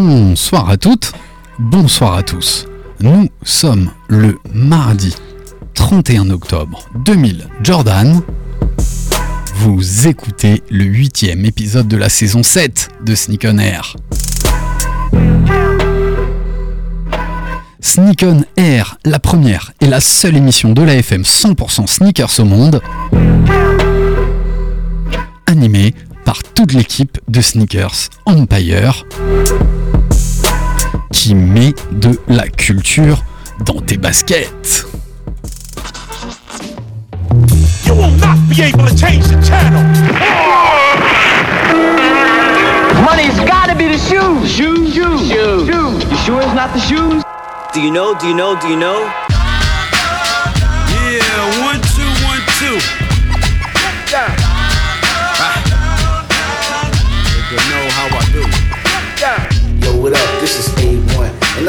Bonsoir à toutes, bonsoir à tous. Nous sommes le mardi 31 octobre 2000 Jordan. Vous écoutez le 8e épisode de la saison 7 de Sneak On Air. Sneak On Air, la première et la seule émission de la FM 100% sneakers au monde, animée par toute l'équipe de Sneakers Empire, qui met de la culture dans tes baskets. You will not be able to change the channel. Money's gotta be the shoes. Shoes, shoes, shoes. You sure it's not the shoes? Do you know? Yeah, 1, 2, 1, 2. Yeah. You know how I do. Yeah. Yo, what up? This is A1, and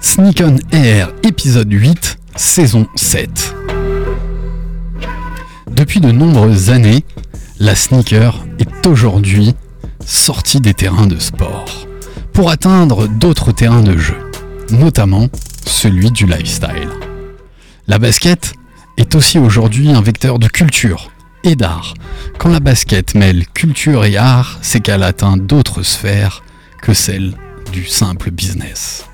Sneak On Air, épisode 8, saison 7. Depuis de nombreuses années, la sneaker est aujourd'hui sortie des terrains de sport pour atteindre d'autres terrains de jeu, notamment celui du lifestyle. La basket est aussi aujourd'hui un vecteur de culture et d'art. Quand la basket mêle culture et art, c'est qu'elle atteint d'autres sphères que celles du simple business.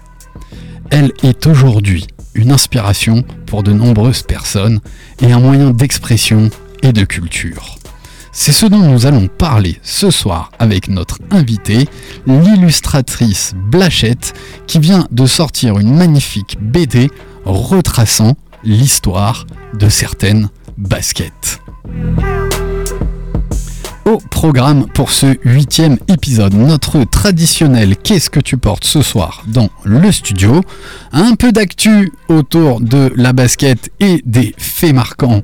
Elle est aujourd'hui une inspiration pour de nombreuses personnes et un moyen d'expression et de culture. C'est ce dont nous allons parler ce soir avec notre invitée, l'illustratrice Blachette, qui vient de sortir une magnifique BD retraçant l'histoire de certaines baskets. Au programme pour ce 8e épisode, notre traditionnel « Qu'est-ce que tu portes ce soir ?» dans le studio. Un peu d'actu autour de la basket et des faits marquants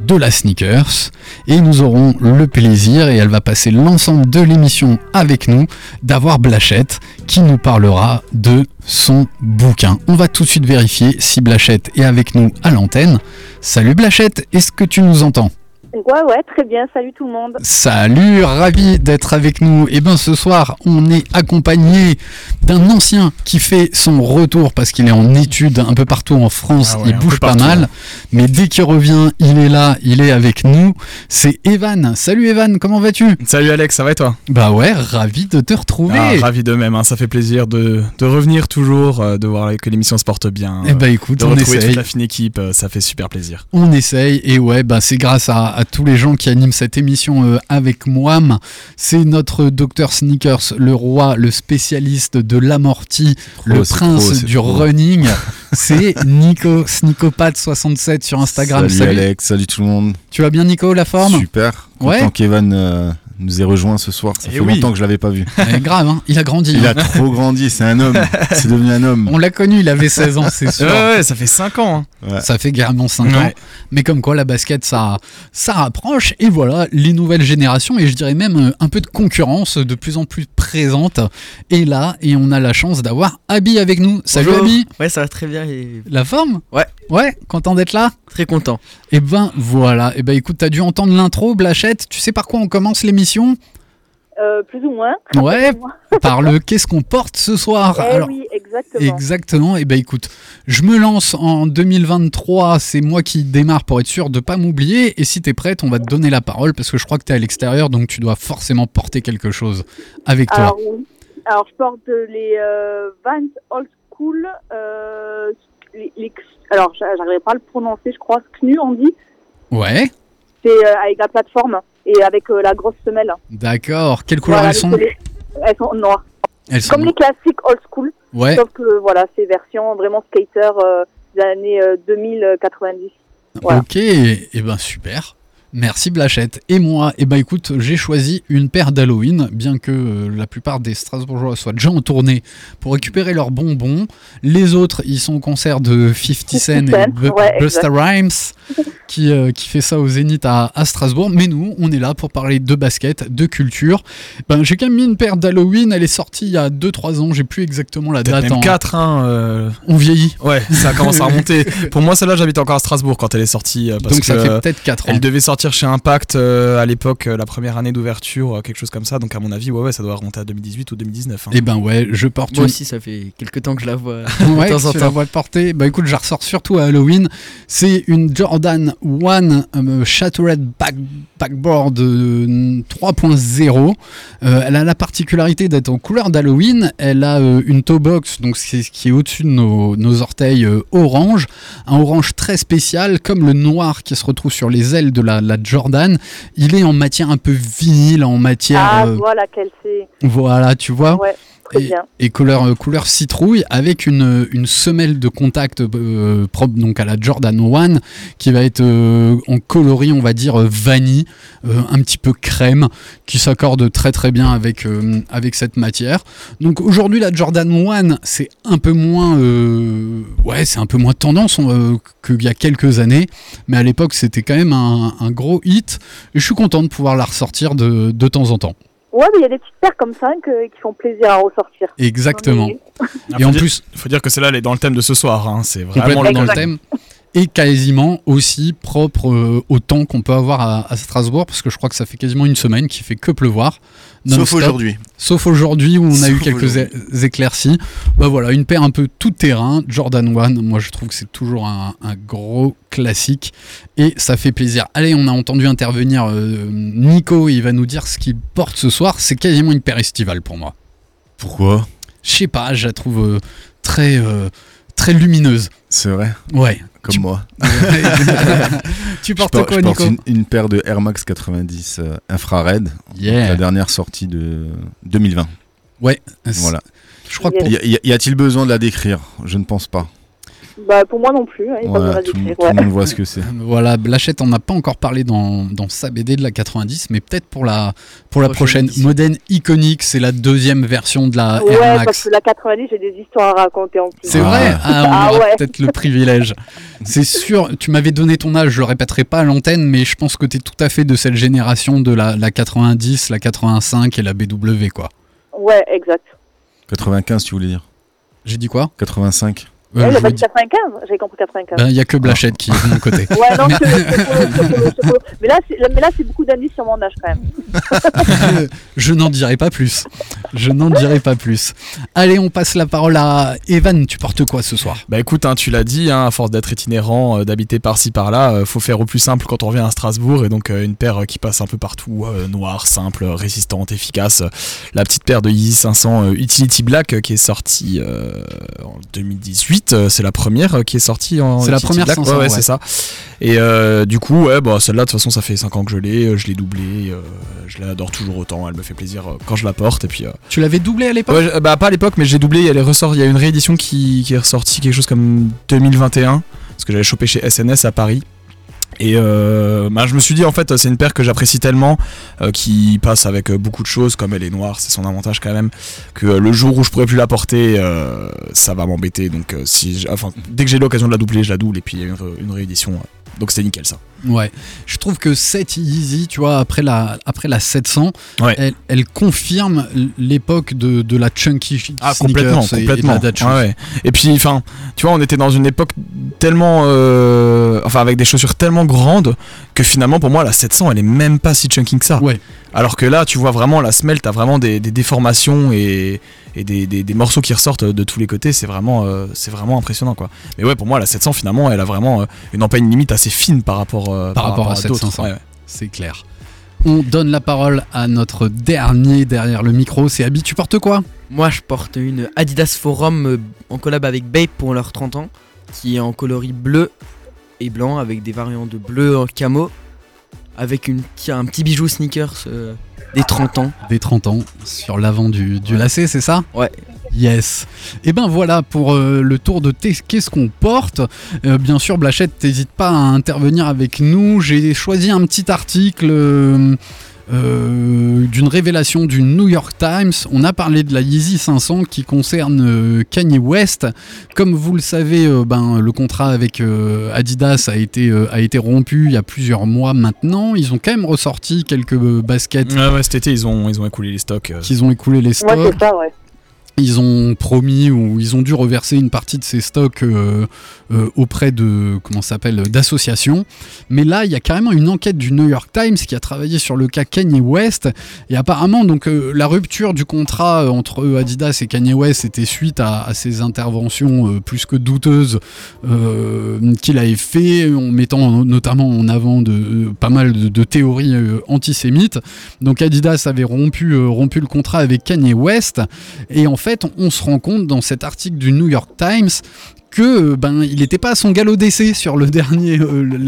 de la sneakers. Et nous aurons le plaisir, et elle va passer l'ensemble de l'émission avec nous, d'avoir Blachette qui nous parlera de son bouquin. On va tout de suite vérifier si Blachette est avec nous à l'antenne. Salut Blachette, est-ce que tu nous entends ? Ouais, très bien, salut tout le monde. Salut, ravi d'être avec nous. Et bien ce soir, on est accompagné d'un ancien qui fait son retour parce qu'il est en études un peu partout en France, il bouge pas mal. Mais dès qu'il revient, il est là, il est avec nous. C'est Evan. Salut Evan, comment vas-tu ? Salut Alex, ça va et toi ? Bah ouais, ravi de te retrouver. Ah, ravi de même, hein, ça fait plaisir de revenir toujours, de voir que l'émission se porte bien. Et bah écoute, on essaye. Toute la fine équipe, ça fait super plaisir. On essaye, et ouais, bah c'est grâce à tous les gens qui animent cette émission avec moi. C'est notre Dr Sneakers, le roi, le spécialiste de l'amorti, le prince du running. C'est Nico Sneakopat67 sur Instagram. Salut Alex, salut tout le monde. Tu vas bien Nico, la forme ? Super, content qu'Evan nous ait rejoint ce soir. Ça fait longtemps que je l'avais pas vu. Grave, hein, il a grandi. Il a trop grandi, c'est un homme, c'est devenu un homme. On l'a connu, il avait 16 ans, c'est sûr. Ouais, ça fait 5 ans. Hein. Ouais. Ça fait carrément 5 ans. Mais comme quoi, la basket, ça rapproche. Et voilà, les nouvelles générations, et je dirais même un peu de concurrence de plus en plus présente, est là. Et on a la chance d'avoir Abby avec nous. Salut Abby. Ouais, ça va très bien. Et... La forme ? Ouais, content d'être là ? Très content. Et ben voilà. Et ben écoute, t'as dû entendre l'intro, Blachette. Tu sais par quoi on commence l'émission ? Plus ou moins. Ouais, par le qu'est-ce qu'on porte ce soir. Alors, oui, exactement. Et ben écoute, je me lance en 2023, c'est moi qui démarre pour être sûr de pas m'oublier. Et si t'es prête, on va te donner la parole parce que je crois que t'es à l'extérieur, donc tu dois forcément porter quelque chose avec toi. Alors je porte les Vans Old Skool, alors j'arriverai pas à le prononcer, je crois, CNU on dit. Ouais. C'est avec la plateforme. Et avec la grosse semelle. D'accord. Quelle couleur elles sont ? Elles sont noires. Comme les classiques Old Skool. Ouais. Sauf que voilà, c'est version vraiment skater des années 2090. Voilà. Ok. Et ben super. Merci Blachette. Et moi, eh ben écoute, j'ai choisi une paire d'Halloween, bien que la plupart des Strasbourgeois soient déjà en tournée pour récupérer leurs bonbons. Les autres, ils sont au concert de 50 Cent et Busta Rhymes qui fait ça au Zénith à Strasbourg. Mais nous, on est là pour parler de basket, de culture. Ben, j'ai quand même mis une paire d'Halloween, elle est sortie il y a 2-3 ans, j'ai plus exactement la date. Peut-être même 4, hein, On vieillit. Ouais, ça commence à remonter. Pour moi, celle-là, j'habite encore à Strasbourg quand elle est sortie. Parce donc ça que, fait peut-être 4 ans. Elle devait sortir chez Impact à l'époque, la première année d'ouverture, quelque chose comme ça, donc à mon avis ouais ça doit remonter à 2018 ou 2019 hein. Et ben ouais, je porte moi aussi, ça fait quelques temps que je la vois ouais, temps en temps. La vois porter. Bah écoute, je la ressors surtout à Halloween, c'est une Jordan 1 Shattered Backboard 3.0. Elle a la particularité d'être en couleur d'Halloween, elle a une toe box, donc c'est ce qui est au-dessus de nos orteils, orange, un orange très spécial comme le noir qui se retrouve sur les ailes de la Jordan. Il est en matière un peu vinyle, en matière voilà, calcée. Voilà, tu vois. Ouais. Et couleur citrouille avec une semelle de contact propre donc à la Jordan 1 qui va être en coloris, on va dire vanille, un petit peu crème, qui s'accorde très très bien avec cette matière. Donc aujourd'hui la Jordan 1 c'est un peu moins tendance qu'il y a quelques années, mais à l'époque c'était quand même un gros hit et je suis content de pouvoir la ressortir de temps en temps. Ouais, mais il y a des petites paires comme ça qui font plaisir à ressortir. Exactement. Et en plus, il faut dire que celle-là, elle est dans le thème de ce soir. Hein. C'est vraiment dans le thème. Et quasiment aussi propre au temps qu'on peut avoir à Strasbourg, parce que je crois que ça fait quasiment une semaine qu'il fait que pleuvoir. Sauf aujourd'hui où on a eu quelques éclaircies. Bah voilà, une paire un peu tout terrain, Jordan 1. Moi je trouve que c'est toujours un gros classique et ça fait plaisir. Allez, on a entendu intervenir Nico, il va nous dire ce qu'il porte ce soir. C'est quasiment une paire estivale pour moi. Pourquoi ? Je sais pas, je la trouve très, très lumineuse. C'est vrai ? Ouais. Comme moi. Tu portes quoi, Nico ? Je porte une paire de Air Max 90 Infrared, la dernière sortie de 2020. Ouais. Voilà. Je crois que y a-t-il besoin de la décrire ? Je ne pense pas. Bah, pour moi non plus. Hein, voilà, tout le monde voit ce que c'est. Voilà, Blachette, on n'a pas encore parlé dans sa BD de la 90, mais peut-être pour la prochaine. Modène Iconique, c'est la deuxième version de la Air Max. Ouais, parce que la 90, j'ai des histoires à raconter en plus. C'est vrai ? On aura peut-être le privilège. C'est sûr, tu m'avais donné ton âge, je le répéterai pas à l'antenne, mais je pense que tu es tout à fait de cette génération de la 90, la 85 et la BW, quoi. Ouais, exact. 95, tu voulais dire ? J'ai dit quoi ? 85. Il a pas dit 95, j'avais compris 95. Il n'y a que Blachette qui est de mon côté. Ouais, non, mais là, c'est beaucoup d'indices sur mon âge quand même. Je n'en dirai pas plus. Allez, on passe la parole à Evan. Tu portes quoi ce soir ? Bah écoute, hein, tu l'as dit, hein, à force d'être itinérant, d'habiter par-ci par-là, faut faire au plus simple quand on revient à Strasbourg. Et donc une paire qui passe un peu partout, noire, simple, résistante, efficace. La petite paire de Yeezy 500 Utility Black qui est sortie en 2018. C'est la première qui est sortie en. C'est la première 500, ouais, c'est ça. Et du coup, ouais, bah, celle-là, de toute façon, ça fait 5 ans que je l'ai doublée, je l'adore toujours autant, elle me fait plaisir quand je la porte. Et puis, tu l'avais doublée à l'époque ? Ouais, bah, pas à l'époque, mais j'ai doublé, il y a une réédition qui est ressortie quelque chose comme 2021, parce que j'avais chopé chez SNS à Paris. Et bah, je me suis dit en fait c'est une paire que j'apprécie tellement, qui passe avec beaucoup de choses, comme elle est noire, c'est son avantage quand même, que le jour où je pourrais plus la porter, ça va m'embêter, donc dès que j'ai l'occasion de la doubler, je la double, et puis il y a une réédition, donc c'est nickel ça. Ouais, je trouve que cette Yeezy, tu vois, après la 700, ouais, elle confirme l'époque de la chunky sneakers. Ah, complètement. Ouais. Et puis, enfin, tu vois, on était dans une époque tellement, avec des chaussures tellement grandes que finalement, pour moi, la 700, elle est même pas si chunky que ça. Ouais. Alors que là, tu vois vraiment la semelle, t'as vraiment des déformations et des morceaux qui ressortent de tous les côtés. C'est vraiment impressionnant, quoi. Mais ouais, pour moi, la 700, finalement, elle a vraiment une empeigne limite assez fine par rapport à 700, ouais. C'est clair. On donne la parole à notre dernier derrière le micro, c'est Abby. Tu portes quoi ? Moi je porte une Adidas Forum en collab avec Bape pour leurs 30 ans, qui est en coloris bleu et blanc avec des variants de bleu en camo, avec un petit bijou sneakers des 30 ans sur l'avant du lacet, c'est ça ? Ouais. Yes. Et ben voilà pour le tour de qu'est-ce qu'on porte. Bien sûr, Blachette, t'hésites pas à intervenir avec nous. J'ai choisi un petit article d'une révélation du New York Times. On a parlé de la Yeezy 500 qui concerne Kanye West. Comme vous le savez, le contrat avec Adidas a été rompu il y a plusieurs mois maintenant. Ils ont quand même ressorti quelques baskets. Ah ouais, cet été, ils ont écoulé les stocks. Ouais, c'est ça, ouais. Ils ont promis ou ils ont dû reverser une partie de ces stocks auprès de d'associations. Mais là, il y a carrément une enquête du New York Times qui a travaillé sur le cas Kanye West. Et apparemment, donc la rupture du contrat entre Adidas et Kanye West était suite à ces interventions plus que douteuses qu'il avait fait, en mettant notamment en avant pas mal de théories antisémites. Donc Adidas avait rompu le contrat avec Kanye West. Et en fait, on se rend compte dans cet article du New York Times que il n'était pas à son galop d'essai sur la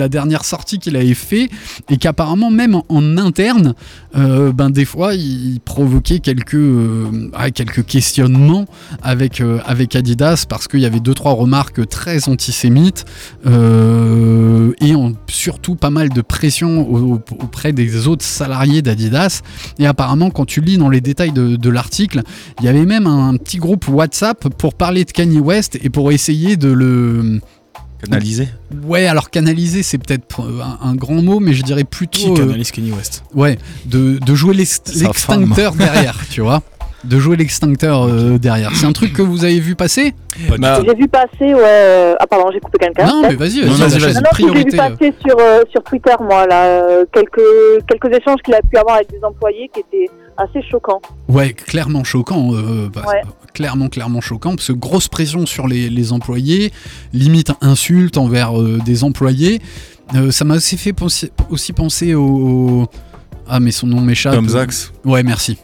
dernière sortie qu'il avait fait, et qu'apparemment même en interne, des fois il provoquait quelques questionnements avec Adidas, parce qu'il y avait 2-3 remarques très antisémites et surtout pas mal de pression auprès des autres salariés d'Adidas. Et apparemment, quand tu lis dans les détails de l'article, il y avait même un petit groupe WhatsApp pour parler de Kanye West et pour essayer de le canaliser. Ouais, alors canaliser, c'est peut-être un grand mot, mais je dirais plutôt qui canalise Kanye West. Ouais, de jouer l'extincteur derrière, tu vois. De jouer l'extincteur derrière. C'est un truc que vous avez vu passer ? J'ai vu passer, ouais. Ah pardon, j'ai coupé quelqu'un. Non, mais vas-y, priorité. Non, j'ai vu passer sur Twitter, moi, là, quelques échanges qu'il a pu avoir avec des employés qui étaient assez choquants. Ouais, clairement choquants. Ouais. Clairement choquant, parce que grosse pression sur les employés, limite insulte envers des employés. Ça m'a aussi fait penser au... Ah, mais son nom m'échappe. Tom Zax. Ouais, merci.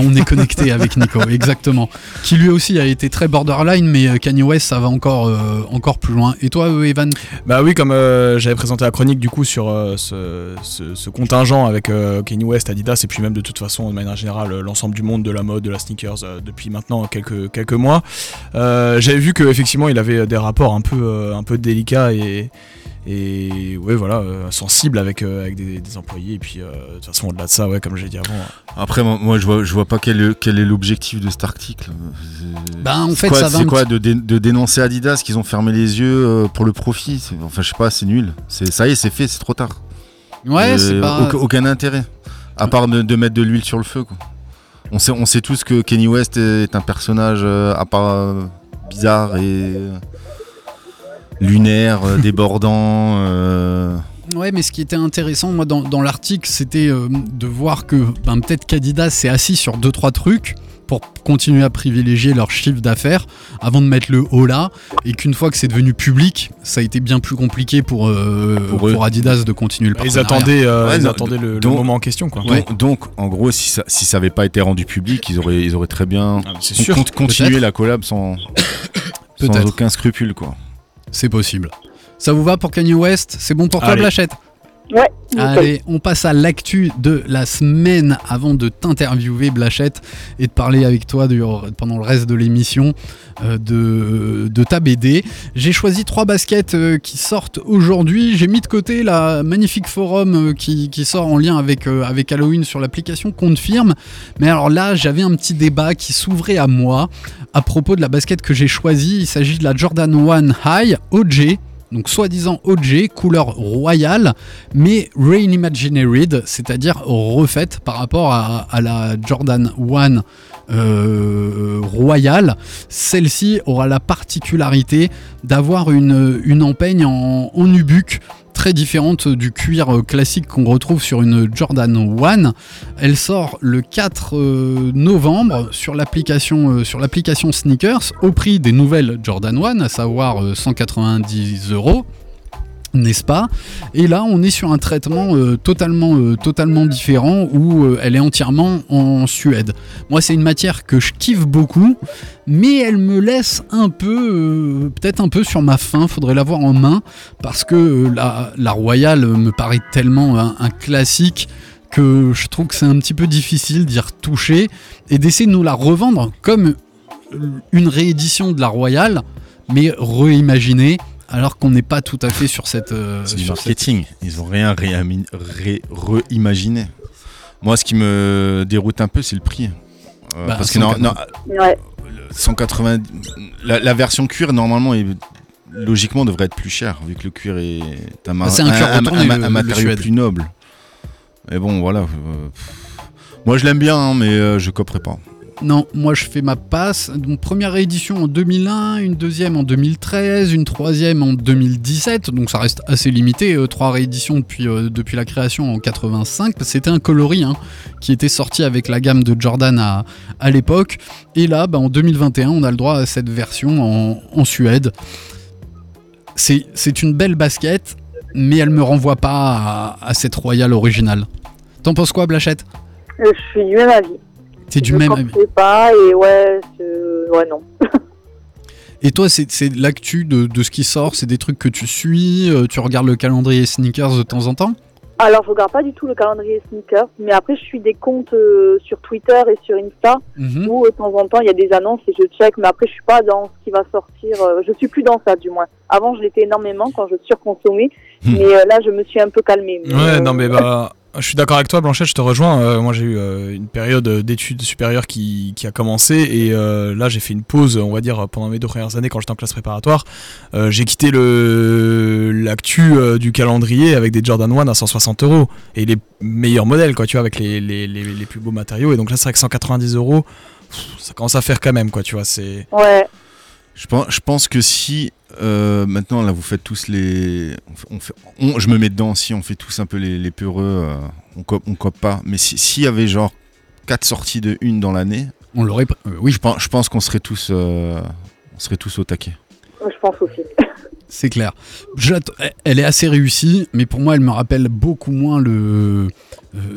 On est connecté avec Nico, exactement. Qui lui aussi a été très borderline, mais Kanye West, ça va encore plus loin. Et toi, Evan ? Bah oui, comme j'avais présenté la chronique du coup sur ce contingent avec Kanye West, Adidas, et puis même de toute façon, de manière générale, l'ensemble du monde de la mode, de la sneakers, depuis maintenant quelques mois, j'avais vu qu'effectivement, il avait des rapports un peu délicats et ouais, voilà, sensible avec des employés, et puis de toute façon au-delà de ça, ouais, comme j'ai dit avant. Après moi je vois pas quel est l'objectif de cet article. En fait, quoi, ça va. C'est quoi de dénoncer Adidas qu'ils ont fermé les yeux pour le profit? Enfin je sais pas, c'est nul. Ça y est, c'est fait, c'est trop tard. Ouais, c'est pas aucun intérêt à part de mettre de l'huile sur le feu, quoi. On sait tous que Kanye West est un personnage à part bizarre et lunaire, débordant. Ouais, mais ce qui était intéressant, moi, dans l'article, c'était de voir que peut-être qu'Adidas s'est assis sur 2-3 trucs pour continuer à privilégier leur chiffre d'affaires avant de mettre le haut là, et qu'une fois que c'est devenu public, ça a été bien plus compliqué pour Adidas de continuer le partenariat. Ils attendaient le moment en question, quoi. Ouais. Donc en gros, si ça avait pas été rendu public, ils auraient très bien continué la collab sans aucun scrupule, quoi. C'est possible. Ça vous va pour Kanye West ? C'est bon pour toi, Blachette ? Ouais. Allez, on passe à l'actu de la semaine avant de t'interviewer, Blachette, et de parler avec toi pendant le reste de l'émission de ta BD. J'ai choisi 3 baskets qui sortent aujourd'hui. J'ai mis de côté la magnifique Forum qui sort en lien avec Halloween sur l'application Confirm. Mais alors là, j'avais un petit débat qui s'ouvrait à moi à propos de la basket que j'ai choisie. Il s'agit de la Jordan 1 High OG. Donc soi-disant OG, couleur royale, mais reimagined, c'est-à-dire refaite par rapport à la Jordan 1 royale. Celle-ci aura la particularité d'avoir une empeigne en nubuck, très différente du cuir classique qu'on retrouve sur une Jordan 1. Elle sort le 4 novembre sur l'application Sneakers au prix des nouvelles Jordan 1, à savoir 190€. N'est-ce pas ? Et là, on est sur un traitement totalement différent où elle est entièrement en Suède. Moi, c'est une matière que je kiffe beaucoup, mais elle me laisse peut-être un peu sur ma faim. Faudrait l'avoir en main parce que la Royale me paraît tellement un classique que je trouve que c'est un petit peu difficile d'y retoucher et d'essayer de nous la revendre comme une réédition de la Royale, mais reimaginée, alors qu'on n'est pas tout à fait sur cette... c'est du marketing, cette... ils ont rien reimaginé. Moi, ce qui me déroute un peu, c'est le prix. Parce que ouais. 180, la version cuir, normalement, logiquement, devrait être plus chère, vu que le cuir est un matériau plus noble. Mais bon, voilà. Moi, je l'aime bien, hein, mais je ne coperai pas. Non, moi je fais ma passe. Donc, première réédition en 2001, une deuxième en 2013, une troisième en 2017. Donc ça reste assez limité. Trois rééditions depuis la création en 85. C'était un coloris hein, qui était sorti avec la gamme de Jordan à l'époque. Et là, en 2021, on a le droit à cette version en Suède. C'est une belle basket, mais elle me renvoie pas à cette Royale originale. T'en penses quoi, Blachette ? Je suis du même avis. T'es du même avis. Je ne pas et ouais non. Et toi, c'est l'actu de ce qui sort, c'est des trucs que tu suis, tu regardes le calendrier Sneakers de temps en temps ? Alors, je regarde pas du tout le calendrier Sneakers, mais après je suis des comptes sur Twitter et sur Insta où de temps en temps il y a des annonces et je check, mais après je suis pas dans ce qui va sortir, je suis plus dans ça du moins. Avant je l'étais énormément quand je surconsommais, mais là je me suis un peu calmée. Mais, je suis d'accord avec toi, Blanchette, je te rejoins. Moi, j'ai eu une période d'études supérieures qui a commencé et là, j'ai fait une pause, on va dire, pendant mes deux premières années quand j'étais en classe préparatoire. J'ai quitté l'actu du calendrier avec des Jordan 1 à 160 € et les meilleurs modèles, quoi, tu vois, avec les plus beaux matériaux. Et donc là, c'est vrai que 190 €, ça commence à faire quand même, quoi, tu vois. C'est... Ouais. Je pense que si maintenant là vous faites tous les, je me mets dedans, si on fait tous un peu les peureux, on cope pas. Mais s'il y avait genre 4 sorties de une dans l'année, on l'aurait. Oui, je pense qu'on serait tous, au taquet. Je pense aussi. C'est clair. Elle est assez réussie, mais pour moi, elle me rappelle beaucoup moins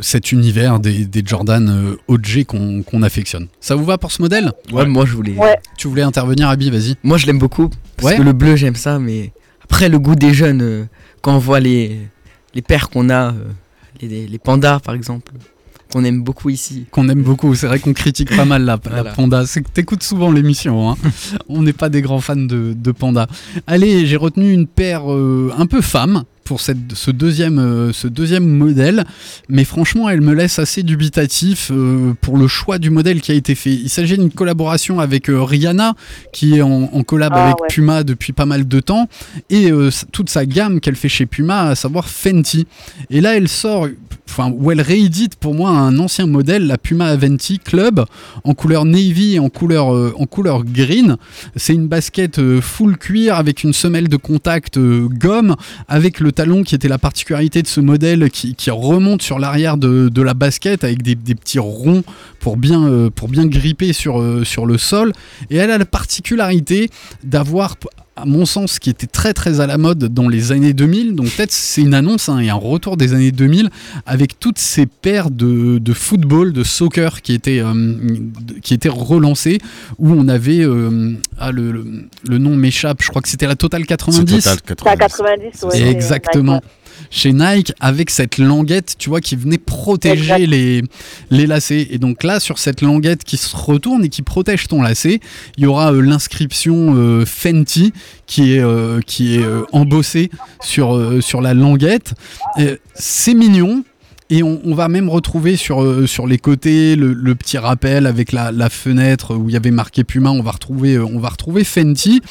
cet univers des Jordan OG qu'on affectionne. Ça vous va pour ce modèle ? Ouais, moi je voulais... Ouais. Tu voulais intervenir, Abby, vas-y. Moi, je l'aime beaucoup, parce que le bleu, j'aime ça, mais après, le goût des jeunes, quand on voit les paires qu'on a, les pandas, par exemple... qu'on aime beaucoup ici. C'est vrai qu'on critique pas mal la Panda. C'est que t'écoutes souvent l'émission. Hein. On n'est pas des grands fans de Panda. Allez, j'ai retenu une paire un peu femme pour ce deuxième modèle. Mais franchement, elle me laisse assez dubitatif pour le choix du modèle qui a été fait. Il s'agit d'une collaboration avec Rihanna, qui est en collab avec Puma depuis pas mal de temps. Et toute sa gamme qu'elle fait chez Puma, à savoir Fenty. Et là, elle sort... où elle réédite pour moi un ancien modèle, la Puma Aventi Club, en couleur navy et en couleur green. C'est une basket full cuir avec une semelle de contact gomme, avec le talon qui était la particularité de ce modèle qui remonte sur l'arrière de la basket avec des petits ronds pour bien gripper sur le sol. Et elle a la particularité d'avoir... à mon sens, qui était très très à la mode dans les années 2000, donc peut-être c'est une annonce et un retour des années 2000 avec toutes ces paires de football, de soccer qui étaient relancées, où on avait le nom m'échappe, je crois que c'était la Total 90. C'est Total 90, ouais, exactement. Chez Nike, avec cette languette, tu vois, qui venait protéger les lacets. Et donc là, sur cette languette qui se retourne et qui protège ton lacet, il y aura l'inscription Fenty qui est embossée sur la languette. C'est mignon. Et on va même retrouver sur les côtés le petit rappel avec la fenêtre où il y avait marqué Puma. On va retrouver Fenty.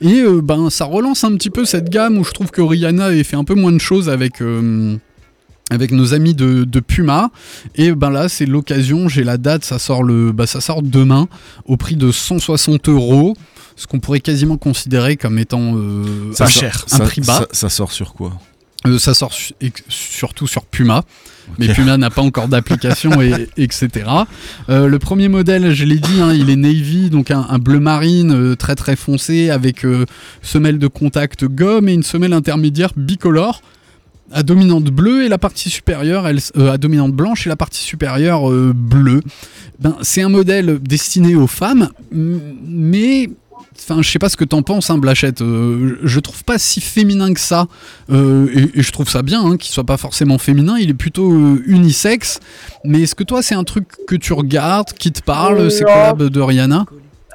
Et ça relance un petit peu cette gamme où je trouve que Rihanna a fait un peu moins de choses avec nos amis de Puma. Et là, c'est l'occasion. J'ai la date. Ça sort demain au prix de 160 €. Ce qu'on pourrait quasiment considérer comme étant ça cher. Un prix bas. Ça sort sur quoi ? Ça sort surtout sur Puma, mais Puma n'a pas encore d'application, etc. Le premier modèle, je l'ai dit, il est navy, donc un bleu marine très très foncé avec semelle de contact gomme et une semelle intermédiaire bicolore à dominante bleue et la partie supérieure à dominante blanche et la partie supérieure bleue. C'est un modèle destiné aux femmes, mais... Enfin, je sais pas ce que t'en penses, Blachette. Je trouve pas si féminin que ça. Et je trouve ça bien qu'il soit pas forcément féminin. Il est plutôt unisexe. Mais est-ce que toi, c'est un truc que tu regardes, qui te parle, ces collabs de Rihanna ?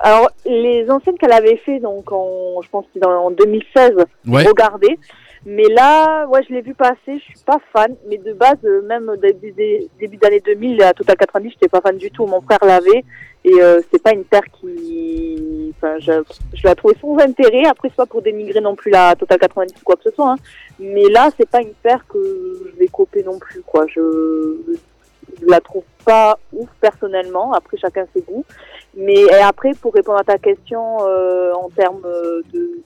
Alors, les anciennes qu'elle avait fait, donc je pense que en 2016, ouais. Regardez. Mais là, ouais, je l'ai vu passer, je suis pas fan. Mais de base, même début d'année 2000, à Total 90, j'étais pas fan du tout. Mon frère l'avait et c'est pas une paire qui... Enfin, je la trouvais sans intérêt. Après, c'est pas pour dénigrer non plus la Total 90 ou quoi que ce soit. Hein. Mais là, c'est pas une paire que je vais copier non plus, quoi. Je la trouve pas ouf personnellement, après chacun ses goûts. Mais et après, pour répondre à ta question en termes de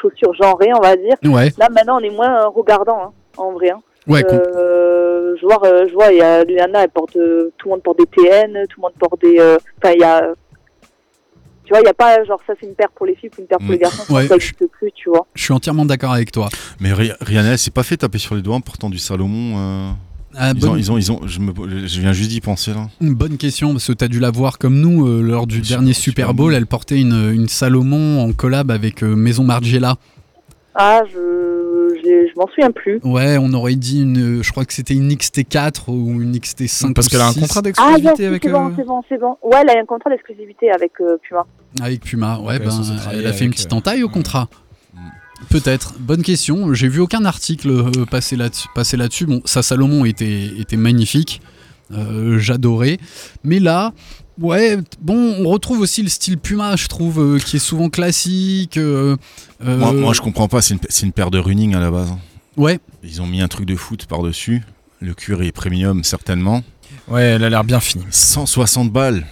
chaussures genrées, on va dire, ouais. Là maintenant on est moins regardant hein, en vrai. Hein. Ouais, je vois, il y a Rihanna, elle porte, tout le monde porte des TN, tout le monde porte des... Enfin, il y a... Tu vois, il n'y a pas genre ça c'est une paire pour les filles, puis une paire pour les garçons, ouais, ça n'existe plus, tu vois. Je suis entièrement d'accord avec toi. Mais Rihanna, elle s'est pas fait taper sur les doigts en portant du Salomon... Je viens juste d'y penser là. Une bonne question, parce que t'as dû la voir comme nous lors du dernier Super Bowl, elle portait une Salomon en collab avec Maison Margiela. Ah, je m'en souviens plus. Ouais, on aurait dit je crois que c'était une XT4 ou une XT5. Parce qu'elle a un contrat d'exclusivité avec. C'est bon. Ouais, elle a un contrat d'exclusivité avec Puma. Avec Puma, ouais. Elle a fait une petite entaille au contrat. Peut-être. Bonne question. J'ai vu aucun article passer là-dessus. Bon, sa Salomon était magnifique. J'adorais. Mais là, ouais, bon, on retrouve aussi le style Puma, je trouve, qui est souvent classique. Moi, je comprends pas. C'est une paire de running à la base. Ouais. Ils ont mis un truc de foot par-dessus. Le cuir est premium, certainement. Ouais, elle a l'air bien finie. 160 balles.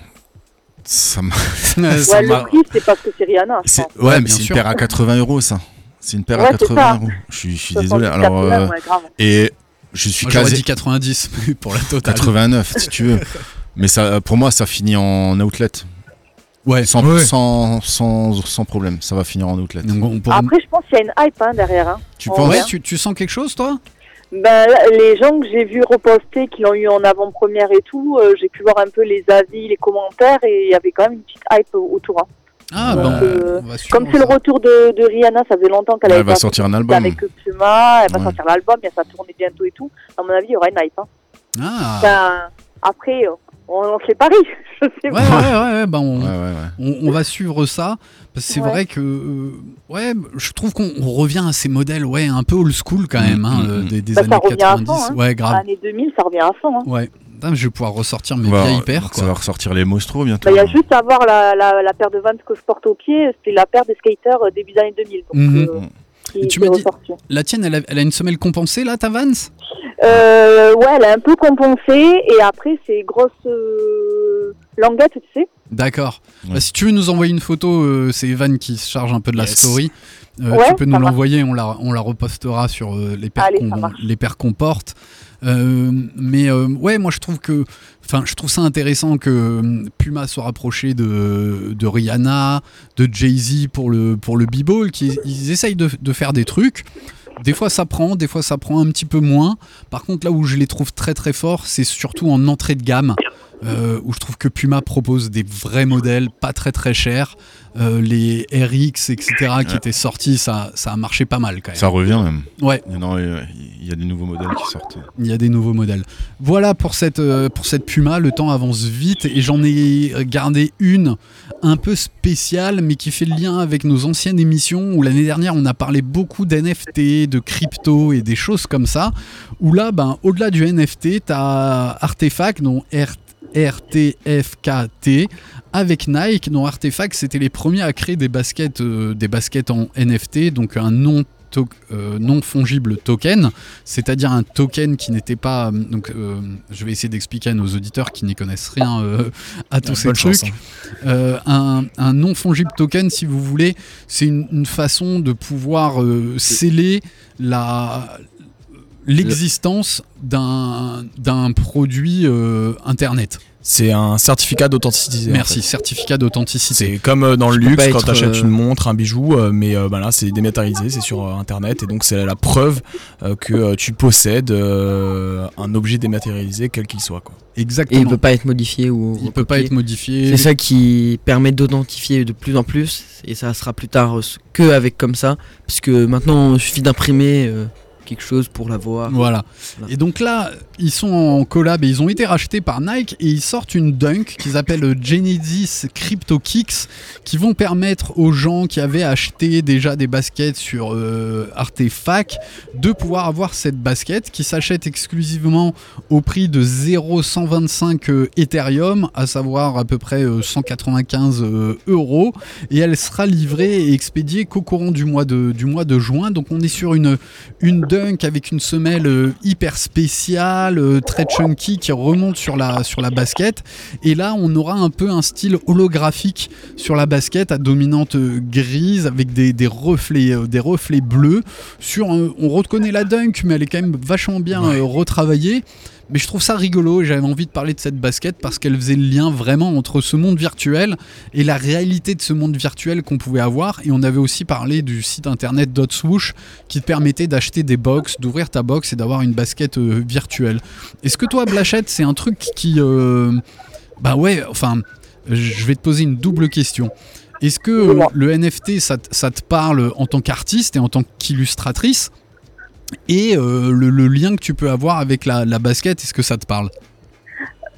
Le prix, c'est parce que c'est Rihanna. Ouais, mais c'est une paire à 80 €, ça. C'est une paire à 80 euros. Je suis désolé. Alors, et je suis quasi. J'aurais dit 90 pour la totale. 89 si tu veux. Mais ça, pour moi, ça finit en outlet. Ouais. Sans problème. Ça va finir en outlet. Après, je pense qu'il y a une hype hein, derrière. Hein. Tu penses ouais, tu sens quelque chose, toi? Ben, les gens que j'ai vus reposter, qui l'ont eu en avant-première et tout, j'ai pu voir un peu les avis, les commentaires, et il y avait quand même une petite hype autour. Hein. Ah, donc, comme c'est le retour de Rihanna, ça faisait longtemps qu'elle avait pas sorti un album avec Puma, elle va sortir l'album, ça tourne bientôt et tout. À mon avis, il y aura une hype. Hein. Ah. Ben, après, on fait Paris. Je sais pas. Ouais. Ben on va suivre ça. Parce que c'est vrai que je trouve qu'on revient à ces modèles, un peu old school quand même, hein, des années 90. Fond, hein. Ouais, grave. Années 2000, ça revient à fond. Hein. Ouais. Je vais pouvoir ressortir mes vieilles paires. Ça va ressortir les Mostro bientôt. Il y a juste à voir la paire de Vans que je porte au pied. C'était la paire des skaters début des années 2000. Donc, tu m'as dit, la tienne, elle a une semelle compensée, là, ta Vans ? Ouais, elle est un peu compensée. Et après, c'est grosse languette, tu sais. D'accord. Ouais. Bah, si tu veux nous envoyer une photo, c'est Evan qui se charge un peu de la story. Tu peux nous l'envoyer, on la repostera sur les paires qu'on porte. Moi je trouve ça intéressant que Puma soit rapproché de Rihanna, de Jay-Z pour le b-ball, ils essayent de faire des trucs. Des fois ça prend, un petit peu moins. Par contre là où je les trouve très très forts, c'est surtout en entrée de gamme. Où je trouve que Puma propose des vrais modèles pas très très chers, les RX etc qui étaient sortis, ça a marché pas mal quand même. Ça revient même. Ouais. Il y a des nouveaux modèles qui sortent. Il y a des nouveaux modèles. Voilà pour cette Puma, le temps avance vite et j'en ai gardé une un peu spéciale mais qui fait le lien avec nos anciennes émissions où l'année dernière on a parlé beaucoup d'NFT, de crypto et des choses comme ça. Où là au-delà du NFT, t'as Artefact dont RTFKT avec Nike, dont Artefact c'était les premiers à créer des baskets en NFT, donc un non fongible token, c'est-à-dire un token qui n'était pas donc je vais essayer d'expliquer à nos auditeurs qui n'y connaissent rien à tous ces trucs. Un non fongible token, si vous voulez, c'est une façon de pouvoir sceller l'existence d'un produit internet. C'est un certificat d'authenticité. Merci, en fait. Certificat d'authenticité. C'est comme dans le luxe, quand t'achètes une montre, un bijou, mais là c'est dématérialisé, c'est sur internet, et donc c'est la preuve que tu possèdes un objet dématérialisé, quel qu'il soit, quoi. Exactement. Et il peut pas être modifié ou il peut pas être modifié. C'est ça qui permet d'authentifier de plus en plus, et ça sera plus tard qu'avec comme ça, parce que maintenant il suffit d'imprimer quelque chose pour l'avoir. Voilà. Et donc là, ils sont en collab et ils ont été rachetés par Nike et ils sortent une Dunk qu'ils appellent Genesis Crypto Kicks qui vont permettre aux gens qui avaient acheté déjà des baskets sur Artefact de pouvoir avoir cette basket qui s'achète exclusivement au prix de 0,125 Ethereum, à savoir à peu près 195 euros, et elle sera livrée et expédiée qu'au courant du mois de juin. Donc on est sur une Dunk avec une semelle hyper spéciale, très chunky, qui remonte sur la basket, et là on aura un peu un style holographique sur la basket à dominante grise avec des reflets bleus. On reconnaît la Dunk, mais elle est quand même vachement bien retravaillée. Mais je trouve ça rigolo et j'avais envie de parler de cette basket parce qu'elle faisait le lien vraiment entre ce monde virtuel et la réalité de ce monde virtuel qu'on pouvait avoir. Et on avait aussi parlé du site internet .swoosh qui te permettait d'acheter des box, d'ouvrir ta box et d'avoir une basket virtuelle. Est-ce que toi, Blachette, c'est un truc qui... je vais te poser une double question. Est-ce que le NFT, ça te parle en tant qu'artiste et en tant qu'illustratrice ? Et le lien que tu peux avoir avec la basket, est-ce que ça te parle ?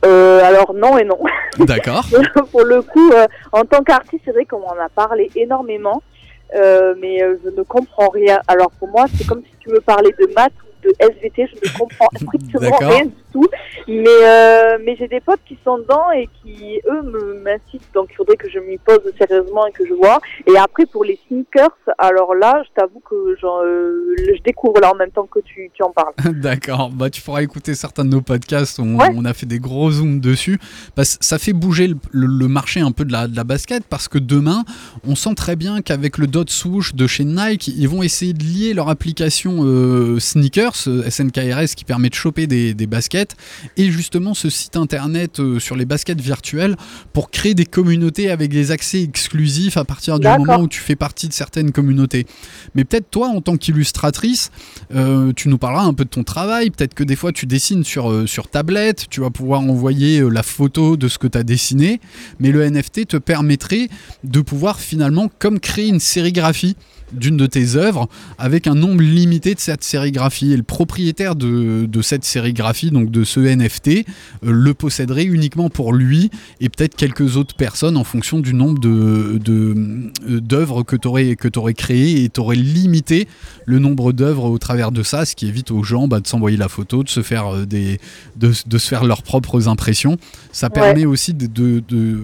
Alors non et non. D'accord. Pour le coup, en tant qu'artiste, c'est vrai qu'on en a parlé énormément, mais je ne comprends rien. Alors pour moi, c'est comme si tu me parlais de maths ou de SVT, je ne comprends strictement rien du tout. Mais j'ai des potes qui sont dedans et qui, eux, m'incitent, donc il faudrait que je m'y pose sérieusement et que je vois. Et après, pour les sneakers, alors là, je t'avoue que je découvre là en même temps que tu en parles. D'accord, bah, tu pourras écouter certains de nos podcasts, on a fait des gros zooms dessus. Bah, ça fait bouger le marché un peu de la basket, parce que demain, on sent très bien qu'avec le .swoosh de chez Nike, ils vont essayer de lier leur application Sneakers, SNKRS, qui permet de choper des baskets, et justement ce site internet sur les baskets virtuelles pour créer des communautés avec des accès exclusifs à partir du moment où tu fais partie de certaines communautés. Mais peut-être toi, en tant qu'illustratrice, tu nous parleras un peu de ton travail. Peut-être que des fois tu dessines sur tablette, tu vas pouvoir envoyer la photo de ce que tu as dessiné, mais le NFT te permettrait de pouvoir finalement comme créer une sérigraphie d'une de tes œuvres avec un nombre limité de cette sérigraphie, et le propriétaire de cette sérigraphie, donc de ce NFT, le posséderait uniquement pour lui et peut-être quelques autres personnes en fonction du nombre d'œuvres que t'aurais créées, et t'aurais limité le nombre d'œuvres au travers de ça, ce qui évite aux gens de s'envoyer la photo, de se faire de se faire leurs propres impressions. Ça permet aussi de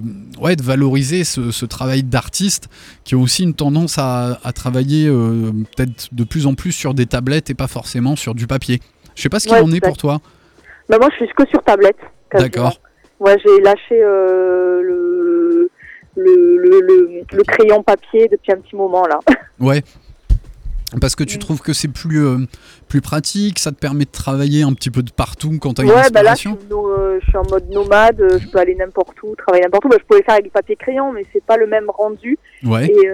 valoriser ce travail d'artiste qui a aussi une tendance à travailler peut-être de plus en plus sur des tablettes et pas forcément sur du papier. Je sais pas ce qu'il en est pour toi. Bah moi je suis que sur tablette. Quasiment. D'accord. Ouais, j'ai lâché le crayon papier depuis un petit moment là. Ouais. Parce que tu trouves que c'est plus pratique, ça te permet de travailler un petit peu de partout quand tu as une inspiration. Ouais, bah là je suis en mode nomade, je peux aller n'importe où, travailler n'importe où. Bah, je pouvais faire avec du papier crayon, mais c'est pas le même rendu. Ouais. Et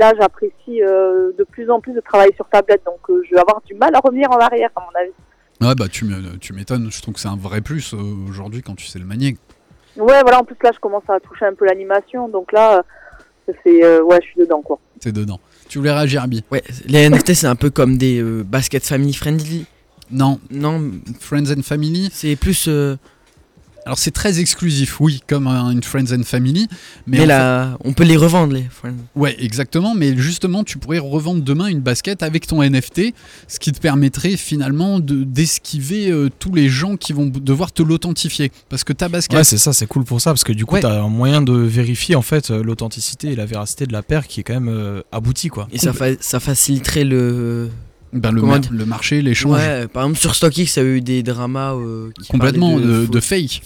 là j'apprécie de plus en plus de travailler sur tablette, donc je vais avoir du mal à revenir en arrière à mon avis. Ouais, bah tu m'étonnes, je trouve que c'est un vrai plus aujourd'hui quand tu sais le manier. Ouais, voilà, en plus là je commence à toucher un peu l'animation, donc là c'est je suis dedans quoi. T'es dedans. Tu voulais réagir, Abby ? Ouais, les NFT c'est un peu comme des baskets family friendly. Non, friends and family, c'est plus alors c'est très exclusif, oui, comme une Friends and Family. Mais là, on peut les revendre, les Friends. Ouais, exactement. Mais justement, tu pourrais revendre demain une basket avec ton NFT, ce qui te permettrait finalement d'esquiver tous les gens qui vont devoir te l'authentifier. Parce que ta basket... Ouais, c'est ça, c'est cool pour ça. Parce que du coup, t'as un moyen de vérifier en fait l'authenticité et la véracité de la paire qui est quand même aboutie, quoi. Et ça faciliterait le marché, l'échange. Ouais, par exemple sur StockX, ça a eu des dramas complètement de fake.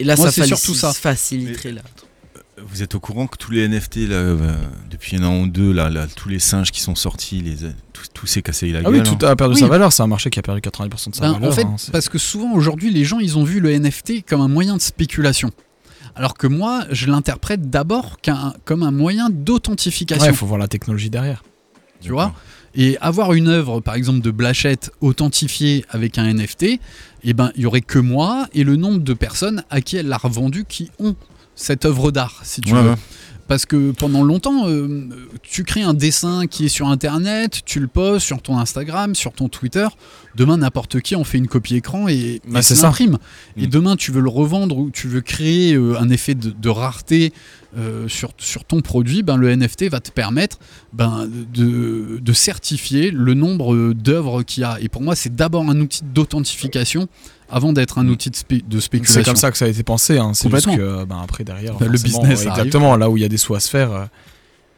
Et là, moi, ça faciliterait là. Vous êtes au courant que tous les NFT là, depuis un an ou deux, là, tous les singes qui sont sortis, tout s'est cassé la gueule. Ah oui, tout a perdu sa valeur. C'est un marché qui a perdu 90% de sa valeur. En fait, parce que souvent aujourd'hui, les gens, ils ont vu le NFT comme un moyen de spéculation. Alors que moi, je l'interprète d'abord comme un moyen d'authentification. Ouais, il faut voir la technologie derrière. Tu vois ? Et avoir une œuvre, par exemple, de Blachette authentifiée avec un NFT, eh ben, il n'y aurait que moi et le nombre de personnes à qui elle l'a revendue qui ont cette œuvre d'art, si tu veux. Parce que pendant longtemps, tu crées un dessin qui est sur Internet, tu le postes sur ton Instagram, sur ton Twitter. Demain, n'importe qui en fait une copie écran et c'est ça l'imprime. Et demain, tu veux le revendre ou tu veux créer un effet de rareté sur ton produit, ben, le NFT va te permettre de certifier le nombre d'œuvres qu'il y a. Et pour moi, c'est d'abord un outil d'authentification avant d'être un outil de spéculation. C'est comme ça que ça a été pensé, hein. C'est juste que après derrière le business exactement arrive. Là où il y a des sous à se faire,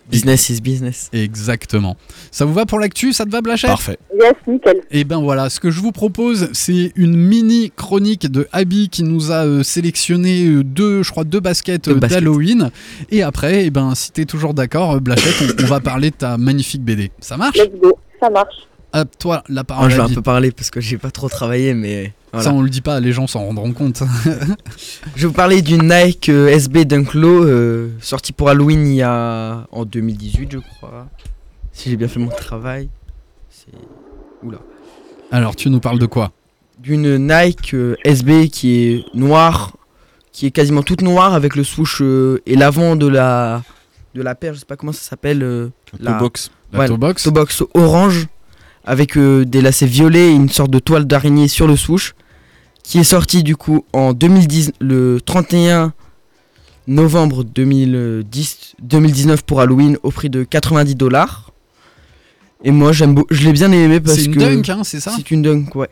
business is business. Exactement. Ça vous va pour l'actu? Ça te va, Blachette? Parfait. Yes, nickel. Et ben voilà, ce que je vous propose, c'est une mini chronique de Abby qui nous a sélectionné deux baskets d'Halloween. Et après, et ben, si t'es toujours d'accord, Blachette, on va parler de ta magnifique BD. Ça marche? Let's go, ça marche. À toi la parole. Moi, je vais un peu parler parce que j'ai pas trop travaillé, mais... Voilà. Ça on le dit pas, les gens s'en rendront compte. Je vais vous parler du Nike SB Dunk Low sorti pour Halloween en 2018 je crois. Si j'ai bien fait mon travail. Oula. Alors tu nous parles de quoi? D'une Nike SB qui est noire, qui est quasiment toute noire avec le swoosh et l'avant de la paire, je sais pas comment ça s'appelle. La toebox. La toebox. Toebox orange. Avec des lacets violets et une sorte de toile d'araignée sur le swoosh, qui est sorti du coup en 2010, le 31 novembre 2019 pour Halloween au prix de $90. Et moi je l'ai bien aimé parce que... C'est une dunk, hein, c'est ça? C'est une dunk, ouais.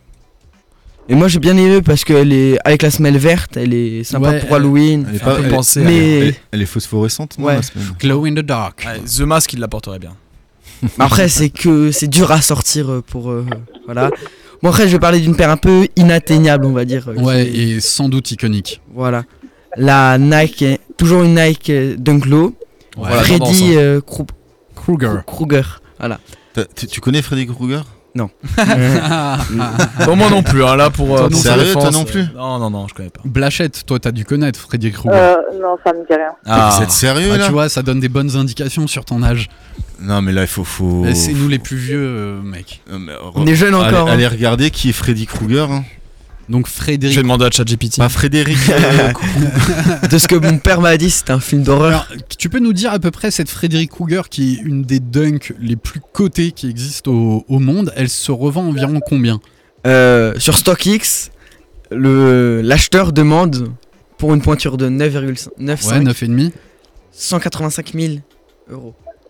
Et moi j'ai bien aimé parce qu'elle est avec la semelle verte, elle est sympa pour Halloween. Elle est pas pensée, mais... elle est phosphorescente, non? Ouais. Glow in the dark. Ouais, The Mask il la porterait bien. Après c'est dur à sortir pour voilà. Bon après je vais parler d'une paire un peu inatteignable on va dire. Ouais et sans doute iconique. Voilà. La Nike, toujours une Nike Dunk Low. Ouais, Freddy Krueger. Voilà. Tu connais Freddy Krueger? Non. Bon, moi non plus, hein, là pour... Sérieux, toi non plus? Non, je connais pas. Blachette, toi t'as dû connaître Freddy Krueger. Non, ça me dit rien. Ah, vous êtes sérieux là? Tu vois, ça donne des bonnes indications sur ton âge. Non mais là il faut... C'est nous les plus vieux, mec. On est jeunes encore. Allez regarder qui est Freddy Krueger, hein. Donc Frédéric... Je vais demander à ChatGPT. Pas Frédéric. De ce que mon père m'a dit, c'est un film d'horreur. Alors, tu peux nous dire à peu près cette Freddy Krueger qui est une des dunks les plus cotées qui existent au monde. Elle se revend environ combien? Sur StockX, l'acheteur demande pour une pointure de 9,5 €185 000.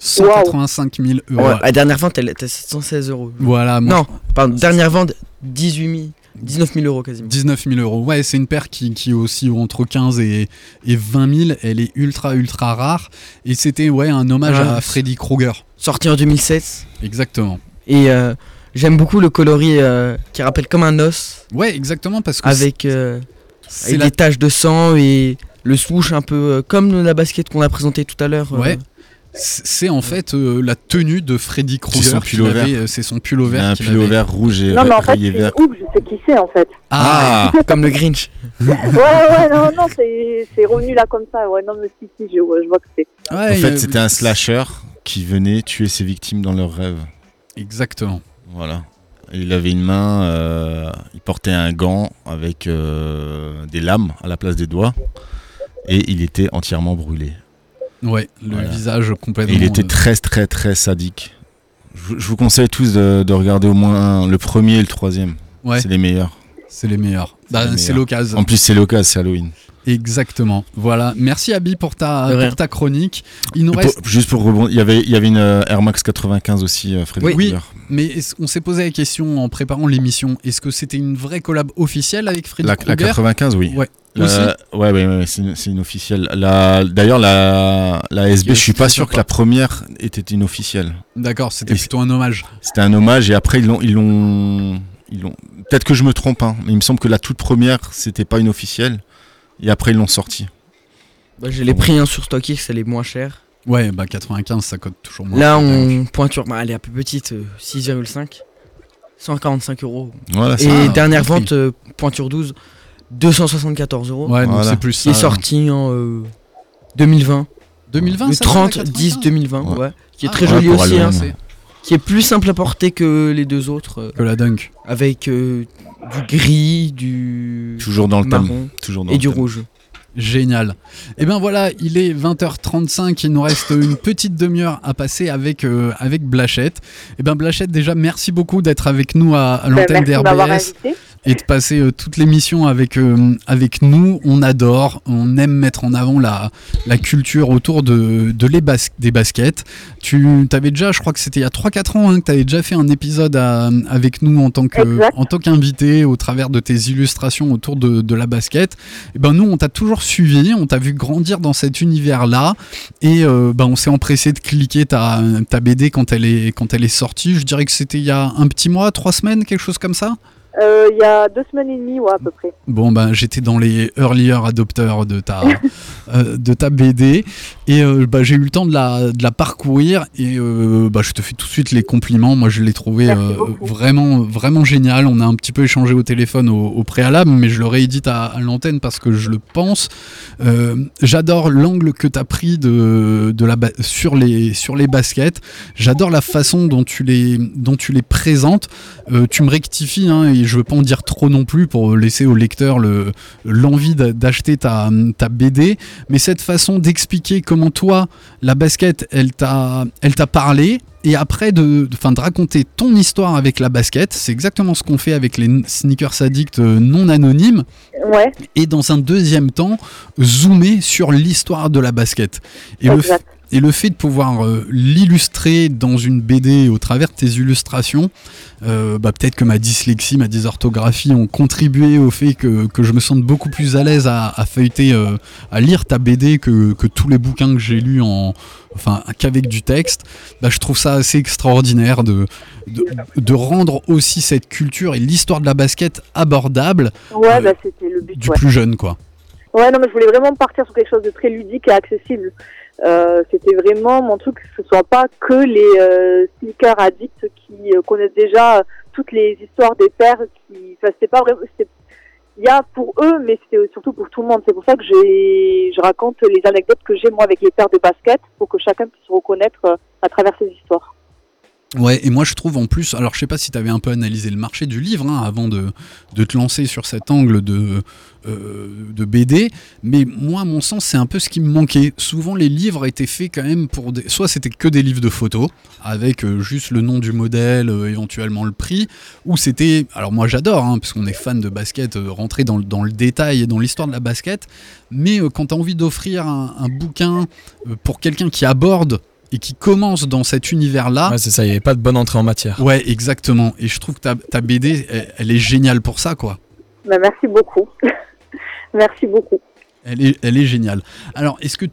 185 000 €. Ouais, la dernière vente, elle était à 716 €. Voilà. Non, pardon, dernière vente, 19 000 € quasiment. 19 000 €, ouais, c'est une paire qui est aussi entre 15 et 20 000. Elle est ultra rare. Et c'était un hommage à Freddy Krueger. Sorti en 2007. Exactement. Et j'aime beaucoup le coloris qui rappelle comme un os. Ouais, exactement, parce que avec des taches de sang et le swoosh un peu comme la basket qu'on a présentée tout à l'heure. Ouais. C'est en fait la tenue de Freddy Krueger. C'est son pull au vert. Un pull au vert rouge et vert. Non, mais en fait, je sais qui c'est en fait. Ah, comme le Grinch. Non, c'est revenu là comme ça. Ouais, non, mais si, je vois que c'est. Ouais, en fait, c'était un slasher qui venait tuer ses victimes dans leurs rêves. Exactement. Voilà. Il avait une main, il portait un gant avec des lames à la place des doigts et il était entièrement brûlé. Ouais, visage complètement... Et il était très sadique. Je vous conseille tous de regarder au moins le premier et le troisième. Ouais. C'est les meilleurs. C'est l'occasion. En plus, c'est l'occasion, c'est Halloween. Exactement. Voilà. Merci Abby pour ta chronique. Il nous reste... Juste pour rebondir, il y avait une Air Max 95 aussi, Frédéric. Oui, mais on s'est posé la question en préparant l'émission. Est-ce que c'était une vraie collab officielle avec Frédéric Krueger? La 95, oui. Ouais. Ouais, c'est une officielle. D'ailleurs, la SB, je suis pas sûr que la première était une officielle. D'accord, c'était plutôt un hommage. C'était un hommage et après ils l'ont. Peut-être que je me trompe, hein, mais il me semble que la toute première c'était pas une officielle et après ils l'ont sortie. Bah, j'ai les prix sur StockX, elle est moins chère. Ouais, bah 95 ça coûte toujours moins. Là on pointure, bah, elle est un peu petite, 6,5, 145 €. Voilà, et ça, dernière vente pointure 12. 274 €. Ouais, donc voilà. C'est plus ça. Il est sorti en 2020. 2020, le 30 10 2020, ouais. Qui est très joli aussi, hein. Qui est plus simple à porter que les deux autres. Que la dunk. Avec du gris, du toujours dans le marron, thème. Toujours dans et le du thème. Rouge. Génial. Et bien voilà, il est 20h35, il nous reste une petite demi-heure à passer avec Blachette. Et bien Blachette, déjà merci beaucoup d'être avec nous à l'antenne d'RBS. Merci d'avoir invité. Et de passer toute l'émission avec nous. On adore, on aime mettre en avant la culture autour des baskets. Tu avais déjà, je crois que c'était il y a 3-4 ans, que tu avais déjà fait un épisode avec nous en tant qu'invité au travers de tes illustrations autour de la basket. Et ben nous, on t'a toujours suivi, on t'a vu grandir dans cet univers-là et on s'est empressé de cliquer ta BD quand elle est sortie. Je dirais que c'était il y a un petit mois, 3 semaines, quelque chose comme ça. Il y a 2 semaines et demie, ouais, à peu près. Bon, j'étais dans les earlier adopteurs de ta BD et j'ai eu le temps de la parcourir et je te fais tout de suite les compliments. Moi, je l'ai trouvé vraiment, vraiment génial. On a un petit peu échangé au téléphone au préalable, mais je le réédite à l'antenne parce que je le pense. J'adore l'angle que tu as pris sur les baskets. J'adore la façon dont tu les présentes. Tu me rectifies, hein, et je veux pas en dire trop non plus pour laisser au lecteur l'envie d'acheter ta BD, mais cette façon d'expliquer comment toi la basket elle t'a parlé et après de raconter ton histoire avec la basket, c'est exactement ce qu'on fait avec les sneakers addicts non anonymes. Ouais. Et dans un deuxième temps, zoomer sur l'histoire de la basket. Et exact. Et le fait de pouvoir l'illustrer dans une BD au travers de tes illustrations, peut-être que ma dyslexie, ma dysorthographie ont contribué au fait que je me sente beaucoup plus à l'aise à feuilleter, à lire ta BD que tous les bouquins que j'ai lus qu'avec du texte. Je trouve ça assez extraordinaire de rendre aussi cette culture et l'histoire de la basket abordable, c'était le but, du plus jeune, quoi. Ouais, non, mais je voulais vraiment partir sur quelque chose de très ludique et accessible. C'était vraiment mon truc, que ce soit pas que les sneakers addicts qui connaissent déjà toutes les histoires des pères qui, c'était pas vrai, il y a pour eux, mais c'était surtout pour tout le monde. C'est pour ça que je raconte les anecdotes que j'ai moi avec les pères de basket pour que chacun puisse se reconnaître à travers ces histoires. Ouais, et moi je trouve en plus, alors je sais pas si t'avais un peu analysé le marché du livre avant de te lancer sur cet angle de BD, mais moi à mon sens c'est un peu ce qui me manquait. Souvent les livres étaient faits quand même pour soit c'était que des livres de photos avec juste le nom du modèle, éventuellement le prix, ou c'était, alors moi j'adore parce qu'on est fan de basket, rentrer dans le détail et dans l'histoire de la basket, mais quand t'as envie d'offrir un bouquin pour quelqu'un qui aborde et qui commence dans cet univers-là... Ouais, c'est ça, il n'y avait pas de bonne entrée en matière. Ouais, exactement. Et je trouve que ta BD, elle est géniale pour ça, quoi. Merci beaucoup. Merci beaucoup. Elle est géniale. Alors, est-ce que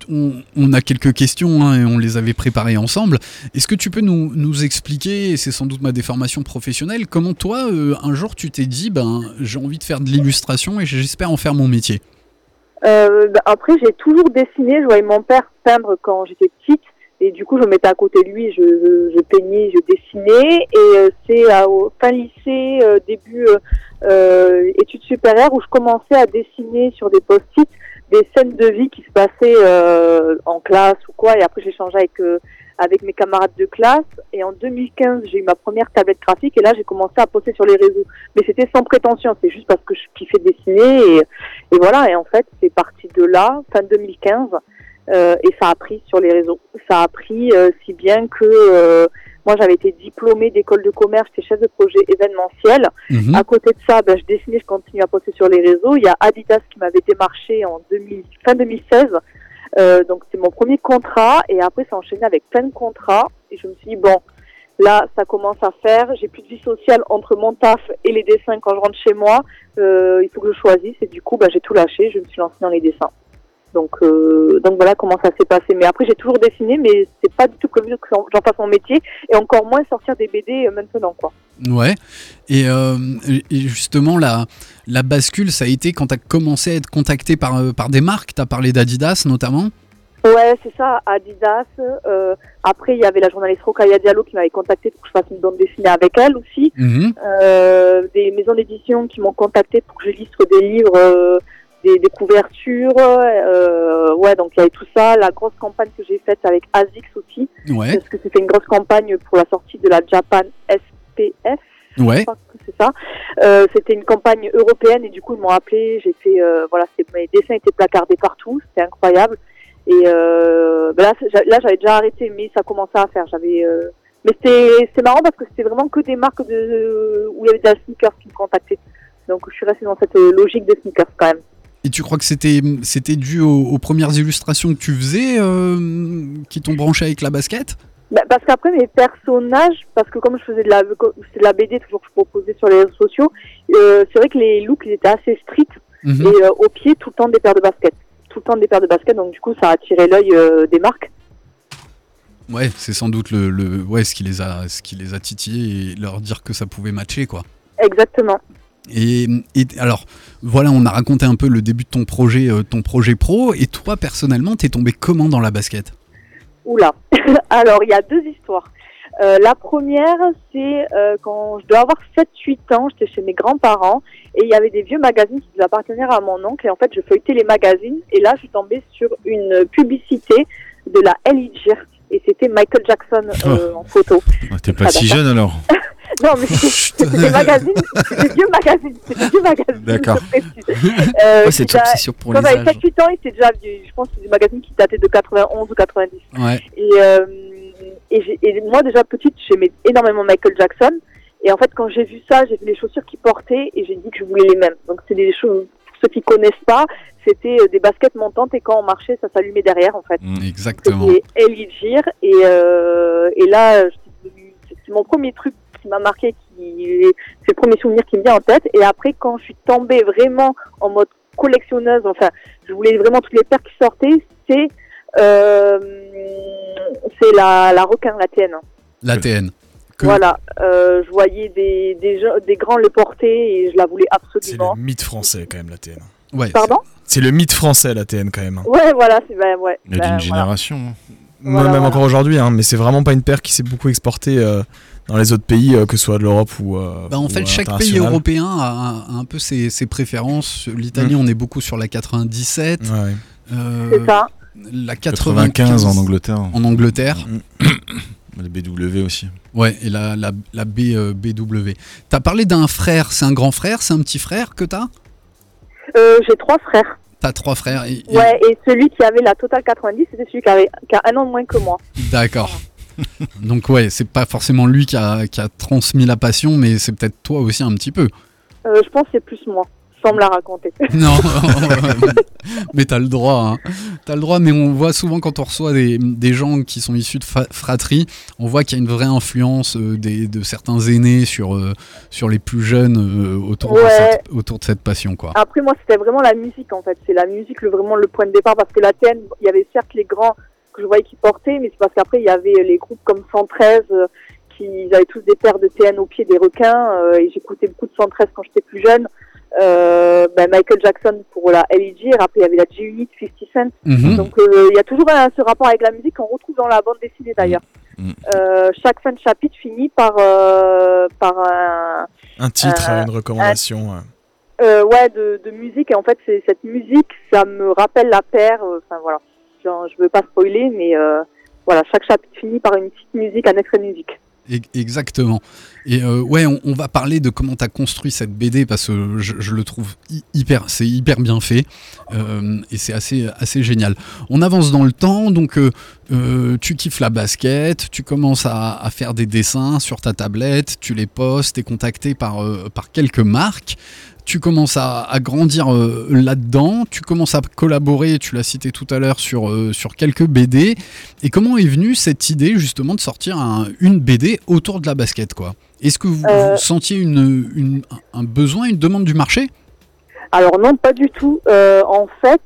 on a quelques questions, et on les avait préparées ensemble. Est-ce que tu peux nous expliquer, et c'est sans doute ma déformation professionnelle, comment toi, un jour, tu t'es dit, j'ai envie de faire de l'illustration et j'espère en faire mon métier. Après, j'ai toujours dessiné. Je voyais mon père peindre quand j'étais petite. Et du coup, je me mettais à côté de lui, je peignais, je dessinais. Et c'est au fin lycée, début études supérieures, où je commençais à dessiner sur des post-it des scènes de vie qui se passaient en classe ou quoi. Et après, j'échangeais avec mes camarades de classe. Et en 2015, j'ai eu ma première tablette graphique. Et là, j'ai commencé à poster sur les réseaux. Mais c'était sans prétention. C'est juste parce que je kiffais dessiner. Et voilà. Et en fait, c'est parti de là, fin 2015. Et ça a pris sur les réseaux. Ça a pris si bien que moi j'avais été diplômée d'école de commerce, j'étais chef de projet événementiel. À côté de ça, je dessinais, je continuais à poster sur les réseaux. Il y a Adidas qui m'avait démarché fin 2016. Donc c'est mon premier contrat et après ça enchaînait avec plein de contrats. Et je me suis dit là ça commence à faire. J'ai plus de vie sociale entre mon taf et les dessins quand je rentre chez moi. Il faut que je choisisse et du coup j'ai tout lâché. Je me suis lancée dans les dessins. Donc voilà comment ça s'est passé. Mais après, j'ai toujours dessiné, mais c'est pas du tout comme que j'en fasse mon métier, et encore moins sortir des BD maintenant, quoi. Ouais, et justement, la bascule, ça a été quand tu as commencé à être contacté par des marques, tu as parlé d'Adidas notamment. Ouais, c'est ça, Adidas. Après, il y avait la journaliste Rokaya Diallo qui m'avait contactée pour que je fasse une bande dessinée avec elle aussi. Des maisons d'édition qui m'ont contactée pour que j'illustre des livres... Des couvertures, donc il y avait tout ça, la grosse campagne que j'ai faite avec Asics aussi, parce que c'était une grosse campagne pour la sortie de la Japan SPF, je crois que c'est ça. C'était une campagne européenne et du coup ils m'ont appelé. J'ai fait mes dessins étaient placardés partout, c'était incroyable. Et là j'avais déjà arrêté, mais ça commençait à faire. Mais c'était marrant parce que c'était vraiment que des marques où il y avait des sneakers qui me contactaient. Donc je suis restée dans cette logique de sneakers quand même. Et tu crois que c'était dû aux premières illustrations que tu faisais qui t'ont branché avec la basket? Bah, parce qu'après mes personnages, parce que comme je faisais de la BD toujours que je proposais sur les réseaux sociaux, c'est vrai que les looks ils étaient assez street et au pied tout le temps des paires de baskets. Donc du coup ça a attiré l'œil des marques. Ouais, c'est sans doute ce qui les a titillés et leur dire que ça pouvait matcher quoi. Exactement. Et alors, voilà, on a raconté un peu le début de ton projet pro. Et toi, personnellement, t'es tombée comment dans la basket ? Oula, alors il y a deux histoires. La première, c'est quand je dois avoir 7-8 ans, j'étais chez mes grands-parents et il y avait des vieux magazines qui appartenaient à mon oncle. Et en fait, je feuilletais les magazines et là, je suis tombée sur une publicité de la L.A. Gear et c'était Michael Jackson en photo. Oh, t'es pas si jeune alors. Non, mais c'est des magazines, c'est des vieux magazines. D'accord. Ouais, c'est une obsession pour les âges. Quand j'avais 7-8 ans, il était déjà vieux. Je pense que c'est des magazines qui dataient de 91 ou 90. Ouais. Et moi, déjà petite, j'aimais énormément Michael Jackson. Et en fait, quand j'ai vu ça, j'ai vu les chaussures qu'il portait et j'ai dit que je voulais les mêmes. Donc, c'est des choses... Ceux qui connaissent pas, c'était des baskets montantes et quand on marchait, ça s'allumait derrière en fait. Exactement. C'était L.A. Gear et là, c'est mon premier truc qui m'a marqué, c'est le premier souvenir qui me vient en tête. Et après, quand je suis tombée vraiment en mode collectionneuse, enfin, je voulais vraiment toutes les paires qui sortaient, c'est la requin, la TN. La TN. Voilà, je voyais des grands le porter et je la voulais absolument. C'est le mythe français quand même la TN. Ouais, pardon ? C'est le mythe français la TN quand même. Ouais, voilà, c'est ben ouais. Il y a d'une génération. Moi, encore aujourd'hui, hein, mais c'est vraiment pas une paire qui s'est beaucoup exportée dans les autres pays, que ce soit de l'Europe ou en fait, chaque pays européen a un peu ses préférences. L'Italie, on est beaucoup sur la 97. Ouais. C'est ça. La 95 en Angleterre. La BW aussi. Ouais, et la BW. T'as parlé d'un frère, c'est un grand frère, c'est un petit frère que t'as ? J'ai 3 frères. T'as 3 frères. Ouais, et celui qui avait la Total 90, c'était celui qui a un an de moins que moi. D'accord. Donc ouais, c'est pas forcément lui qui a transmis la passion, mais c'est peut-être toi aussi un petit peu. Je pense que c'est plus moi. Me la raconter. Non, mais t'as le droit. Hein. T'as le droit, mais on voit souvent quand on reçoit des gens qui sont issus de fratries, on voit qu'il y a une vraie influence de certains aînés sur les plus jeunes autour de cette passion. Quoi. Après, moi, c'était vraiment la musique, en fait. C'est la musique vraiment le point de départ, parce que la TN, il y avait certes les grands que je voyais qui portaient, mais c'est parce qu'après, il y avait les groupes comme 113... ils avaient tous des paires de TN au pied des requins, et j'écoutais beaucoup de 113 quand j'étais plus jeune. Michael Jackson pour la L.A. Gear, après il y avait la G-Unit, 50 Cent. Donc il y a toujours ce rapport avec la musique qu'on retrouve dans la bande dessinée d'ailleurs. Chaque fin de chapitre finit par un titre, une recommandation. De musique, et en fait c'est cette musique, ça me rappelle la paire. Enfin voilà, je veux pas spoiler, mais voilà, chaque chapitre finit par une petite musique, un extrait de musique. Exactement. Et on va parler de comment t'as construit cette BD, parce que je le trouve hyper bien fait, et c'est assez génial. On avance dans le temps, donc tu kiffes la basket, tu commences à faire des dessins sur ta tablette, tu les postes, t'es contacté par quelques marques, tu commences à grandir là-dedans, tu commences à collaborer, tu l'as cité tout à l'heure, sur quelques BD. Et comment est venue cette idée justement de sortir une BD autour de la basket quoi ? Est-ce que vous sentiez un besoin, une demande du marché ? Alors non, pas du tout. En fait,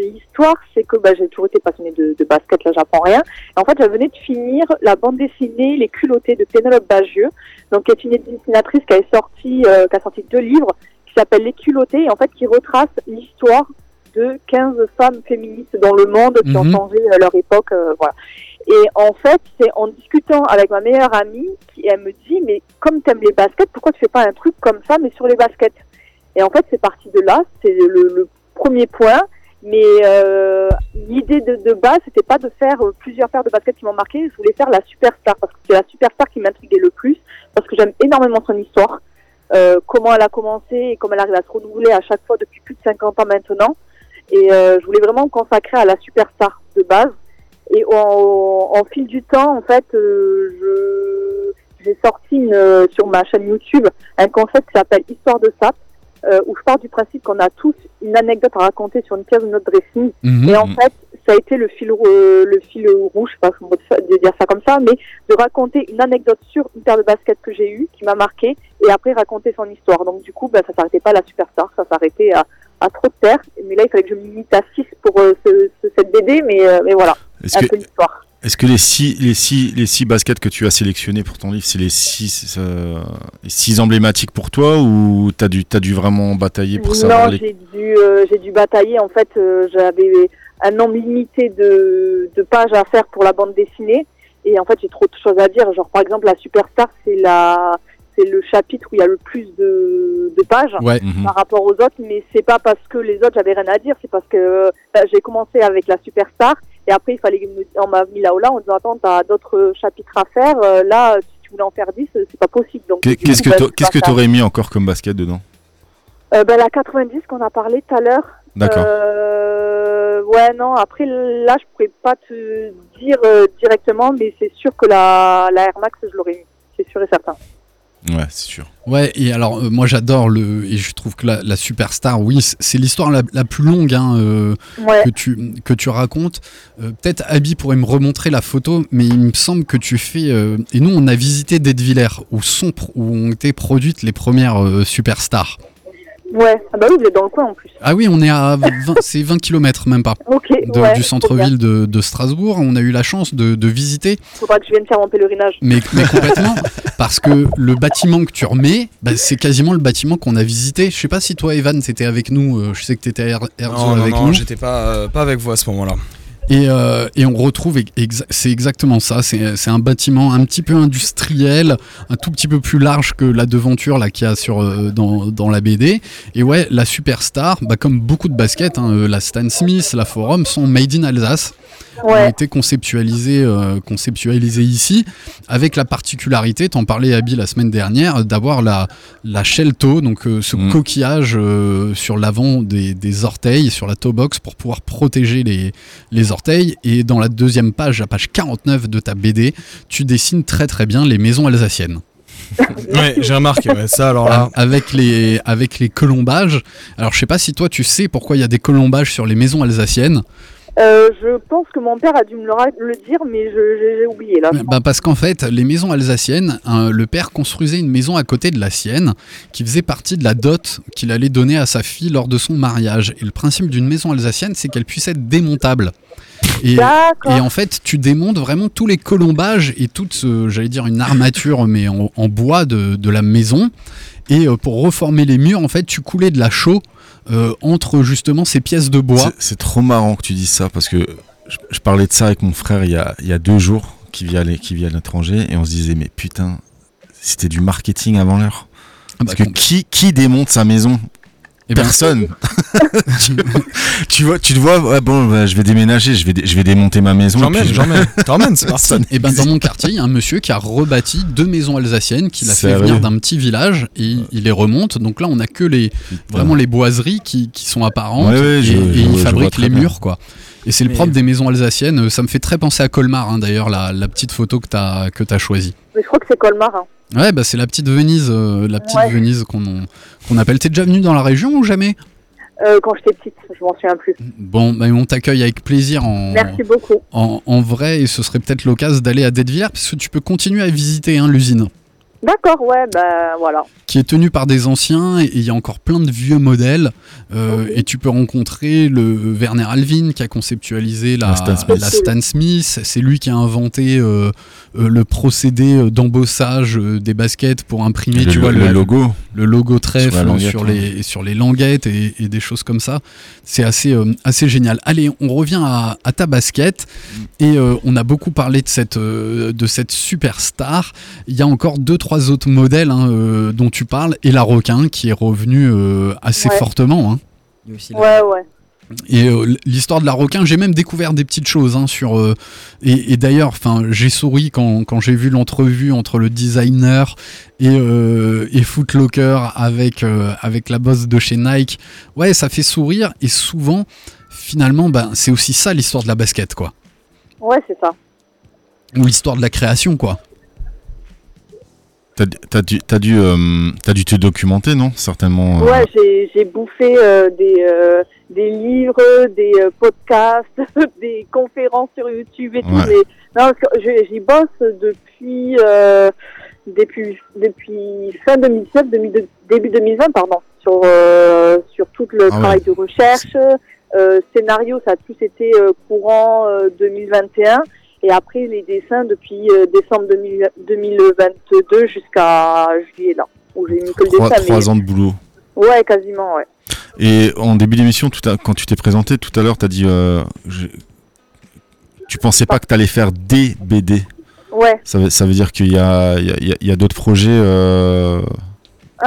l'histoire, c'est que j'ai toujours été passionnée de basket, là j'apprends rien. Et en fait, je venais de finir la bande dessinée Les Culottés de Pénélope Bagieux, donc qui est une dessinatrice qui a sorti 2 livres, qui s'appelle Les Culottés, et en fait qui retrace l'histoire de 15 femmes féministes dans le monde qui ont changé leur époque, voilà. Et en fait, c'est en discutant avec ma meilleure amie, elle me dit « Mais comme t'aimes les baskets, pourquoi tu fais pas un truc comme ça, mais sur les baskets ?» Et en fait, c'est parti de là, c'est le premier point. Mais l'idée de base, c'était pas de faire plusieurs paires de baskets qui m'ont marqué. Je voulais faire la superstar, parce que c'est la superstar qui m'intriguait le plus. parce que j'aime énormément son histoire, comment elle a commencé et comment elle arrive à se renouveler à chaque fois depuis plus de 50 ans maintenant. Et je voulais vraiment me consacrer à la superstar de base. Et en fil du temps, en fait, j'ai sorti sur ma chaîne YouTube un concept qui s'appelle Histoire de Sap, où je pars du principe qu'on a tous une anecdote à raconter sur une pièce de notre dressing. Mmh. Et en fait, ça a été le fil rouge, je ne sais pas de dire ça comme ça, mais de raconter une anecdote sur une paire de baskets que j'ai eue, qui m'a marquée, et après raconter son histoire. Donc du coup, ça ne s'arrêtait pas à la superstar, ça s'arrêtait à trop de terre. Mais là, il fallait que je me limite à 6 pour cette BD, mais voilà, est-ce un peu l'histoire. Est-ce que les six baskets que tu as sélectionnées pour ton livre, c'est les six emblématiques pour toi, ou t'as dû vraiment batailler pour savoir? Non, j'ai dû batailler. En fait, j'avais un nombre limité de pages à faire pour la bande dessinée, et en fait, j'ai trop de choses à dire. Genre, par exemple, la superstar, c'est le chapitre où il y a le plus de pages, ouais, par rapport aux autres, mais c'est pas parce que les autres j'avais rien à dire, c'est parce que j'ai commencé avec la superstar. Et après, on m'a mis là-haut en disant, attends, t'as d'autres chapitres à faire. Là, si tu voulais en faire 10, c'est pas possible. Donc, qu'est-ce que t'aurais mis encore comme basket dedans? La 90 qu'on a parlé tout à l'heure. D'accord. Ouais, non. Après, là, je pourrais pas te dire directement, mais c'est sûr que la Air Max, je l'aurais mis. C'est sûr et certain. Ouais, c'est sûr. Ouais, et alors moi j'adore et je trouve que la superstar, oui, c'est l'histoire la plus longue, hein, ouais, que tu racontes. Peut-être Abby pourrait me remontrer la photo, mais il me semble que tu fais. Et nous, on a visité Dettevillers où ont été produites les premières superstars. Ouais, ah bah oui, vous êtes dans le coin en plus. Ah oui, on est à 20 km, même pas, okay, du centre-ville de Strasbourg. On a eu la chance de visiter. Faudra que je vienne faire mon pèlerinage. Mais complètement, parce que le bâtiment que tu remets, c'est quasiment le bâtiment qu'on a visité. Je sais pas si toi, Evan, t'étais avec nous. Je sais que t'étais à Herzog avec nous. Non, j'étais pas avec vous à ce moment-là. Et on retrouve, c'est exactement ça, c'est un bâtiment un petit peu industriel, un tout petit peu plus large que la devanture là, qu'il y a dans la BD. Et ouais, la superstar, comme beaucoup de baskets, hein, la Stan Smith, la Forum sont made in Alsace. Ouais. Ont été conceptualisés ici, avec la particularité, t'en parlais Abby la semaine dernière, d'avoir la shelto, donc ce coquillage sur l'avant des orteils, sur la toe box pour pouvoir protéger les orteils. Et dans la deuxième page, la page 49 de ta BD, tu dessines très très bien les maisons alsaciennes. Ouais, j'ai remarqué, ouais, ça alors là. Avec les colombages. Alors je sais pas si toi tu sais pourquoi il y a des colombages sur les maisons alsaciennes. Je pense que mon père a dû me le dire, mais j'ai oublié là. Parce qu'en fait, les maisons alsaciennes, le père construisait une maison à côté de la sienne qui faisait partie de la dot qu'il allait donner à sa fille lors de son mariage. Et le principe d'une maison alsacienne, c'est qu'elle puisse être démontable. Et en fait, tu démontes vraiment tous les colombages et toute, une armature mais en bois de la maison. Et pour reformer les murs, en fait, tu coulais de la chaux entre justement ces pièces de bois. C'est trop marrant que tu dises ça, parce que je parlais de ça avec mon frère il y a 2 jours, qui vit à l'étranger, et on se disait mais putain, c'était du marketing avant l'heure. Parce que qui démonte sa maison ? Personne. Tu te vois, ouais, je vais déménager, je vais démonter ma maison. J'emmène, c'est personne. Et dans mon quartier, il y a un monsieur qui a rebâti 2 maisons alsaciennes qu'il a fait venir d'un petit village et il les remonte. Donc là, on a que les boiseries qui sont apparentes, ouais, et il fabrique les murs, quoi. Et c'est le propre des maisons alsaciennes. Ça me fait très penser à Colmar, hein, d'ailleurs, la petite photo que t'as choisie. Mais je crois que c'est Colmar, hein. Ouais, c'est la petite Venise, Venise qu'on appelle. T'es déjà venue dans la région ou jamais ? Quand j'étais petite, je m'en souviens plus. Bon, on t'accueille avec plaisir Merci beaucoup. En vrai, et ce serait peut-être l'occasion d'aller à Dettevillers, parce que tu peux continuer à visiter l'usine. D'accord, ouais, voilà. Qui est tenue par des anciens, et il y a encore plein de vieux modèles. Et tu peux rencontrer le Werner Alvin qui a conceptualisé la Stan Smith. C'est lui qui a inventé le procédé d'embossage des baskets pour imprimer le logo. Le logo trèfle sur les languettes et des choses comme ça. C'est assez génial. Allez, on revient à ta basket. Et on a beaucoup parlé de cette superstar. Il y a encore 2-3 autres modèles dont tu parles, et la Requin qui est revenue assez fortement. Hein. Ouais, ouais. Et l'histoire de la Roquin, j'ai même découvert des petites choses hein, sur et d'ailleurs, enfin, j'ai souri quand j'ai vu l'entrevue entre le designer et Footlocker avec la boss de chez Nike. Ouais, ça fait sourire et souvent, finalement, ben, c'est aussi ça l'histoire de la basket, quoi. Ouais, c'est ça. Ou l'histoire de la création, quoi. T'as dû te documenter, non? Certainement. Ouais, j'ai bouffé des livres, des podcasts, des conférences sur YouTube et tout. Ouais. Mais non, j'y bosse depuis fin 2019, début 2020, pardon, sur tout le travail de recherche, scénario, ça a tous été courant 2021. Et après, les dessins depuis décembre 2022 jusqu'à juillet, là, où j'ai mis que le dessin. 3 ans de boulot. Ouais, quasiment, ouais. Et en début d'émission, quand tu t'es présenté tout à l'heure, tu as dit tu pensais pas que tu allais faire des BD. Ouais. Ça veut dire qu'il y a d'autres projets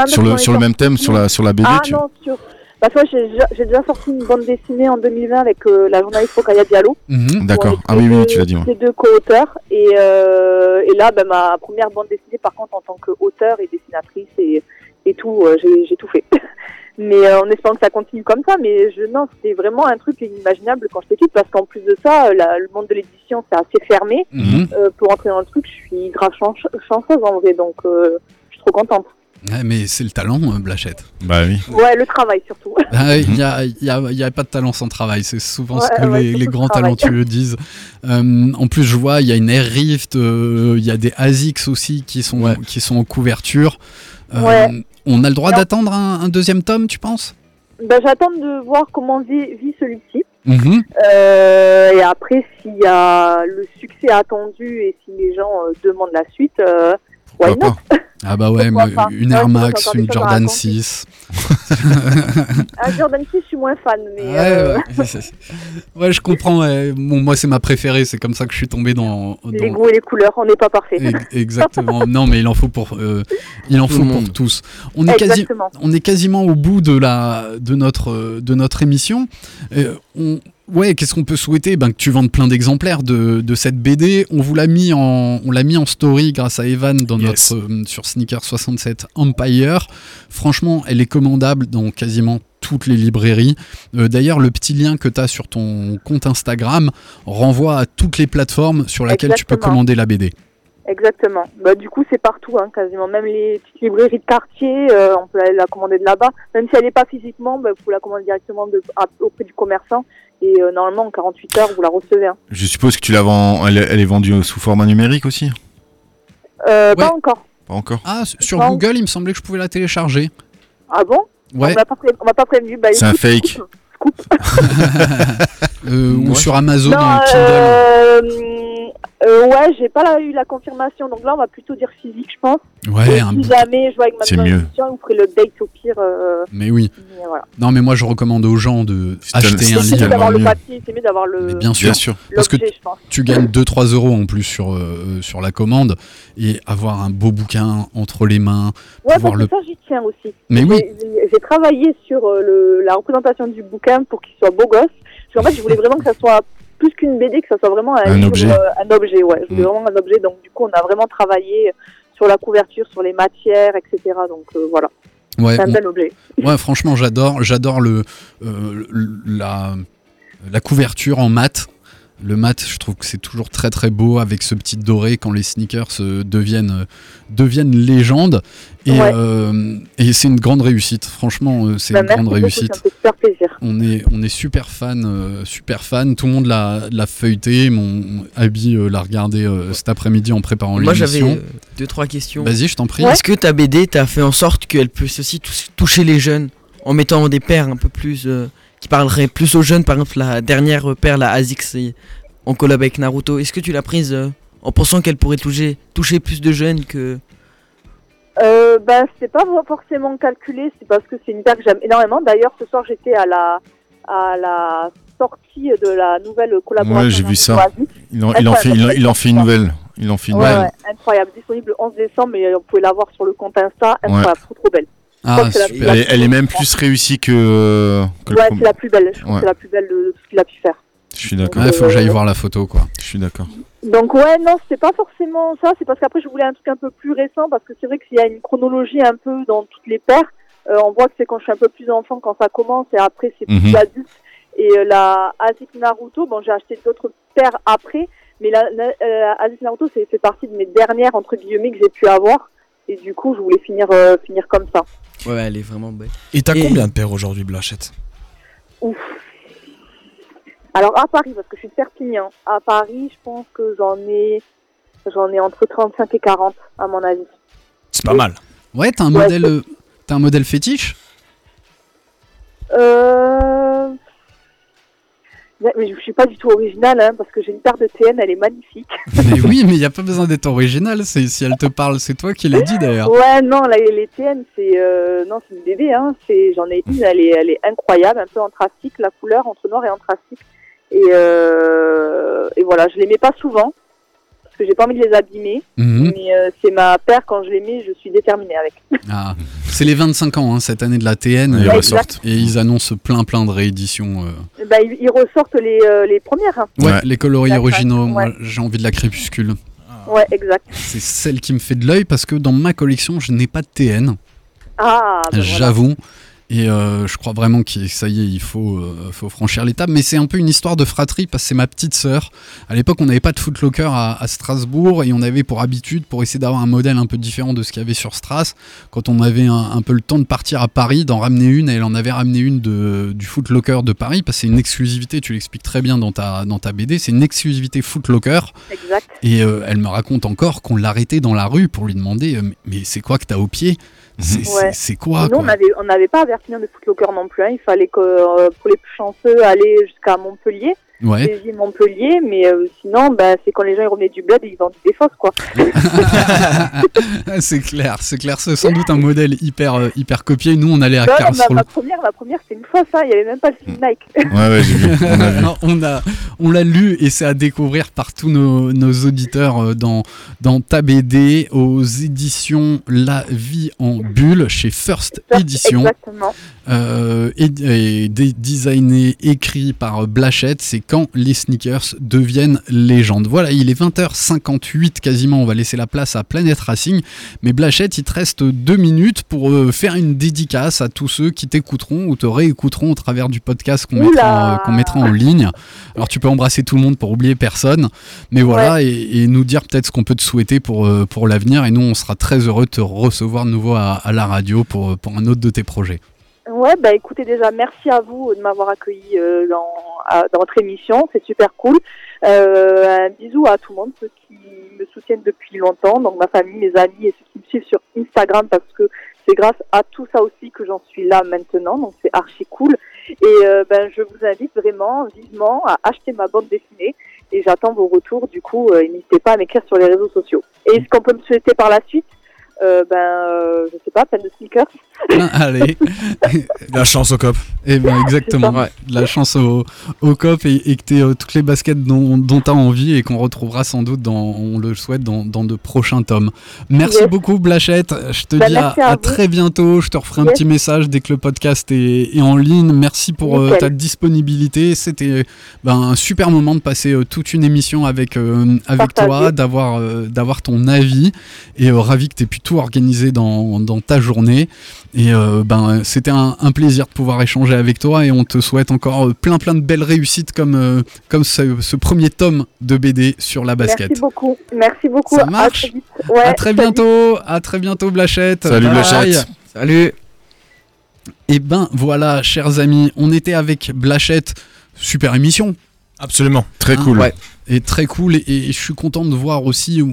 sur le même thème, sur la BD. Ah non, Bah, toi, j'ai déjà sorti une bande dessinée en 2020 avec la journaliste Rokaya Diallo. Mmh, d'accord. Ah oui, tu l'as dit. C'est 2 co-auteurs. Et là, bah, ma première bande dessinée, par contre, en tant qu'auteur et dessinatrice et tout, j'ai tout fait. Mais en espérant que ça continue comme ça. Mais c'était vraiment un truc inimaginable quand j'étais petite. Parce qu'en plus de ça, le monde de l'édition, c'est assez fermé. Mmh. Pour entrer dans le truc, je suis grave chanceuse en vrai. Donc, je suis trop contente. Ouais, mais c'est le talent, Blachette. Bah oui. Ouais, le travail surtout. Il n'y a pas de talent sans travail, c'est souvent ce que les grands talentueux disent. En plus, je vois, il y a une Air Rift, il y a des Asics aussi qui sont en couverture. On a le droit d'attendre un deuxième tome, tu penses ? Ben, j'attends de voir comment vit celui-ci. Mmh. Et après, s'il y a le succès attendu et si les gens demandent la suite... Why not? Ah bah ouais, mais une Air Max, une Jordan 6. Un Jordan 6, je suis moins fan. Mais ouais, je comprends. Ouais. Bon, moi, c'est ma préférée. C'est comme ça que je suis tombé dans... Les goûts et les couleurs, on n'est pas parfait. Exactement. Non, mais il en faut pour tous. On est quasiment au bout de notre émission. Qu'est-ce qu'on peut souhaiter ? Que tu vendes plein d'exemplaires de cette BD. On l'a mis en story grâce à Evan dans notre sur Sneakers 67 Empire. Franchement, elle est commandable dans quasiment toutes les librairies. D'ailleurs, le petit lien que tu as sur ton compte Instagram renvoie à toutes les plateformes sur lesquelles tu peux commander la BD. Exactement. Bah, du coup, c'est partout, hein, quasiment. Même les petites librairies de quartier, on peut la commander de là-bas. Même si elle n'est pas physiquement, vous pouvez la commander directement auprès du commerçant. Et normalement, en 48 heures, vous la recevez. Hein. Je suppose que tu la vends. Elle est vendue sous format numérique aussi ? Pas encore. Ah, sur Google, il me semblait que je pouvais la télécharger. Ah bon ? Ouais. On m'a pas prévenu. Bah, c'est un fake. Scoop. Ou sur Amazon, Kindle. J'ai pas eu la confirmation, donc là on va plutôt dire physique, je pense. Ouais, si jamais je vois avec ma position, on ferait le date au pire. Mais oui. Mais voilà. Non, mais moi je recommande aux gens d'acheter un livre. C'est mieux d'avoir le papier, c'est mieux d'avoir le. Mais bien sûr. Parce que tu gagnes 2-3 € en plus sur la commande et avoir un beau bouquin entre les mains. Ouais, parce que ça j'y tiens aussi. Mais oui. J'ai travaillé sur la représentation du bouquin pour qu'il soit beau gosse. Parce qu'en fait, je voulais vraiment que ça soit. Plus qu'une BD, que ça soit vraiment un objet, ouais. Je voulais vraiment un objet, donc du coup, on a vraiment travaillé sur la couverture, sur les matières, etc. Donc voilà, ouais, c'est un bel objet. Ouais, franchement, j'adore la couverture en mat. Le mat, je trouve que c'est toujours très très beau avec ce petit doré quand les sneakers deviennent légende. Et c'est une grande réussite, franchement, c'est une grande réussite. Ça me fait super plaisir. On est super fan. Tout le monde l'a feuilleté. Mon Abby l'a regardé cet après-midi en préparant l'émission. Moi j'avais 2-3 questions. Vas-y, je t'en prie. Ouais. Est-ce que ta BD t'a fait en sorte qu'elle puisse aussi toucher les jeunes en mettant des paires un peu plus... qui parlerait plus aux jeunes, par exemple la dernière paire, la Asics en collab avec Naruto. Est-ce que tu l'as prise en pensant qu'elle pourrait toucher plus de jeunes que... C'est pas forcément calculé, c'est parce que c'est une paire que j'aime énormément. D'ailleurs, ce soir, j'étais à la sortie de la nouvelle collaboration. Ouais, j'ai vu ça. Il en fait une nouvelle. Incroyable, disponible le 11 décembre, mais vous pouvez la voir sur le compte Insta. Incroyable, trop belle. Ah, super. Elle est même plus réussie que ouais, c'est la plus belle. Je trouve que c'est la plus belle de tout ce qu'il a pu faire. Je suis d'accord. Il faut que j'aille voir la photo, quoi. Je suis d'accord. Donc ouais, non, c'est pas forcément ça. C'est parce qu'après, je voulais un truc un peu plus récent, parce que c'est vrai qu'il y a une chronologie un peu dans toutes les paires. On voit que c'est quand je suis un peu plus enfant, quand ça commence, et après, c'est plus adulte. Et la Asics Naruto, bon, j'ai acheté d'autres paires après, mais la Asics Naruto, c'est fait partie de mes dernières, entre guillemets, que j'ai pu avoir. Et du coup, je voulais finir comme ça. Ouais, elle est vraiment belle. Et t'as combien de paires aujourd'hui, Blachette? Ouf. Alors, à Paris, parce que je suis de Perpignan, à Paris, je pense que j'en ai entre 35 et 40, à mon avis. C'est pas mal. Ouais, t'as un modèle fétiche? Mais je ne suis pas du tout originale, hein, parce que j'ai une paire de TN, elle est magnifique. Mais oui, mais il n'y a pas besoin d'être originale, si elle te parle, c'est toi qui l'as dit d'ailleurs. Ouais, non, les TN, c'est une bébé, hein. J'en ai une, elle est incroyable, un peu anthracite, la couleur entre noir et anthracite. Et voilà, je les mets pas souvent, parce que j'ai pas envie de les abîmer, mais c'est ma paire, quand je les mets, je suis déterminée avec. Ah, c'est les 25 ans, hein, cette année de la TN, ils ressortent. Et ils annoncent plein de rééditions. Bah, ils ressortent les premières. Hein. Ouais, les coloris originaux, moi j'ai envie de la crépuscule. Ouais, exact. C'est celle qui me fait de l'œil, parce que dans ma collection, je n'ai pas de TN. Ah, ben j'avoue. Voilà. Et je crois vraiment que ça y est, il faut franchir l'étape. Mais c'est un peu une histoire de fratrie, parce que c'est ma petite sœur. À l'époque, on n'avait pas de Footlocker à Strasbourg, et on avait pour habitude, pour essayer d'avoir un modèle un peu différent de ce qu'il y avait sur Stras, quand on avait un peu le temps de partir à Paris, d'en ramener une, et elle en avait ramené une du Footlocker de Paris, parce que c'est une exclusivité, tu l'expliques très bien dans ta BD, c'est une exclusivité Footlocker. Exact. Et elle me raconte encore qu'on l'arrêtait dans la rue pour lui demander mais c'est quoi que t'as au pied ? C'est quoi? Nous, on n'avait pas à Perpignan de Footlocker non plus. Hein. Il fallait que pour les plus chanceux aller jusqu'à Montpellier. Ouais. Montpellier, mais sinon, c'est quand les gens ils revenaient du bled et ils vendaient des fausses, quoi. C'est clair. C'est sans doute un modèle hyper copié. Nous, on allait à Carrefour. Ma première, c'est une fausse. Hein. Il n'y avait même pas le film Nike. Ouais, j'ai vu. On l'a lu, et c'est à découvrir par tous nos auditeurs dans ta BD, aux éditions La Vie en Bulle, chez First Edition. Exactement. Et designé, écrit par Blachette, c'est quand les sneakers deviennent légendes. Voilà, il est 20h58 quasiment, on va laisser la place à Planète Racing, mais Blachette, il te reste 2 minutes pour faire une dédicace à tous ceux qui t'écouteront ou te réécouteront au travers du podcast qu'on mettra en ligne. Alors tu peux embrasser tout le monde pour oublier personne, mais voilà, et nous dire peut-être ce qu'on peut te souhaiter pour l'avenir, et nous on sera très heureux de te recevoir de nouveau à la radio pour un autre de tes projets. Ouais, écoutez, déjà, merci à vous de m'avoir accueilli dans votre émission, c'est super cool. Un bisou à tout le monde, ceux qui me soutiennent depuis longtemps, donc ma famille, mes amis et ceux qui me suivent sur Instagram, parce que c'est grâce à tout ça aussi que j'en suis là maintenant, donc c'est archi cool. Et je vous invite vraiment vivement à acheter ma bande dessinée, et j'attends vos retours, du coup, n'hésitez pas à m'écrire sur les réseaux sociaux. Et ce qu'on peut me souhaiter par la suite, je sais pas, plein de sneakers. Allez, la chance au cop. Eh ben exactement, ouais. La chance au cop, et que t'aies toutes les baskets dont t'as envie, et qu'on retrouvera sans doute on le souhaite dans de prochains tomes. Merci beaucoup Blachette, je te dis à très bientôt, je te referai un petit message dès que le podcast est en ligne. Merci pour ta disponibilité, c'était un super moment de passer toute une émission avec toi, d'avoir ton avis, et ravi que t'aies pu tout organiser dans ta journée. Et c'était un plaisir de pouvoir échanger avec toi, et on te souhaite encore plein de belles réussites comme ce premier tome de BD sur la basket. Merci beaucoup. Ça marche. À très vite. Ouais, à très bientôt Blachette. Salut Blachette. Salut. Et voilà, chers amis, on était avec Blachette. Super émission. Absolument, très cool. Ouais. Et très cool, et je suis content de voir aussi où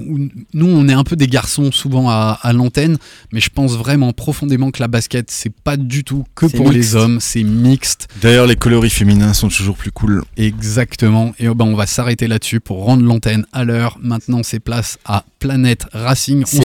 nous on est un peu des garçons souvent à l'antenne, mais je pense vraiment profondément que la basket c'est pas du tout que c'est pour mixte. Les hommes, c'est mixte. D'ailleurs les coloris féminins sont toujours plus cool. Exactement, et on va s'arrêter là-dessus pour rendre l'antenne à l'heure. Maintenant c'est place à Planète Racing.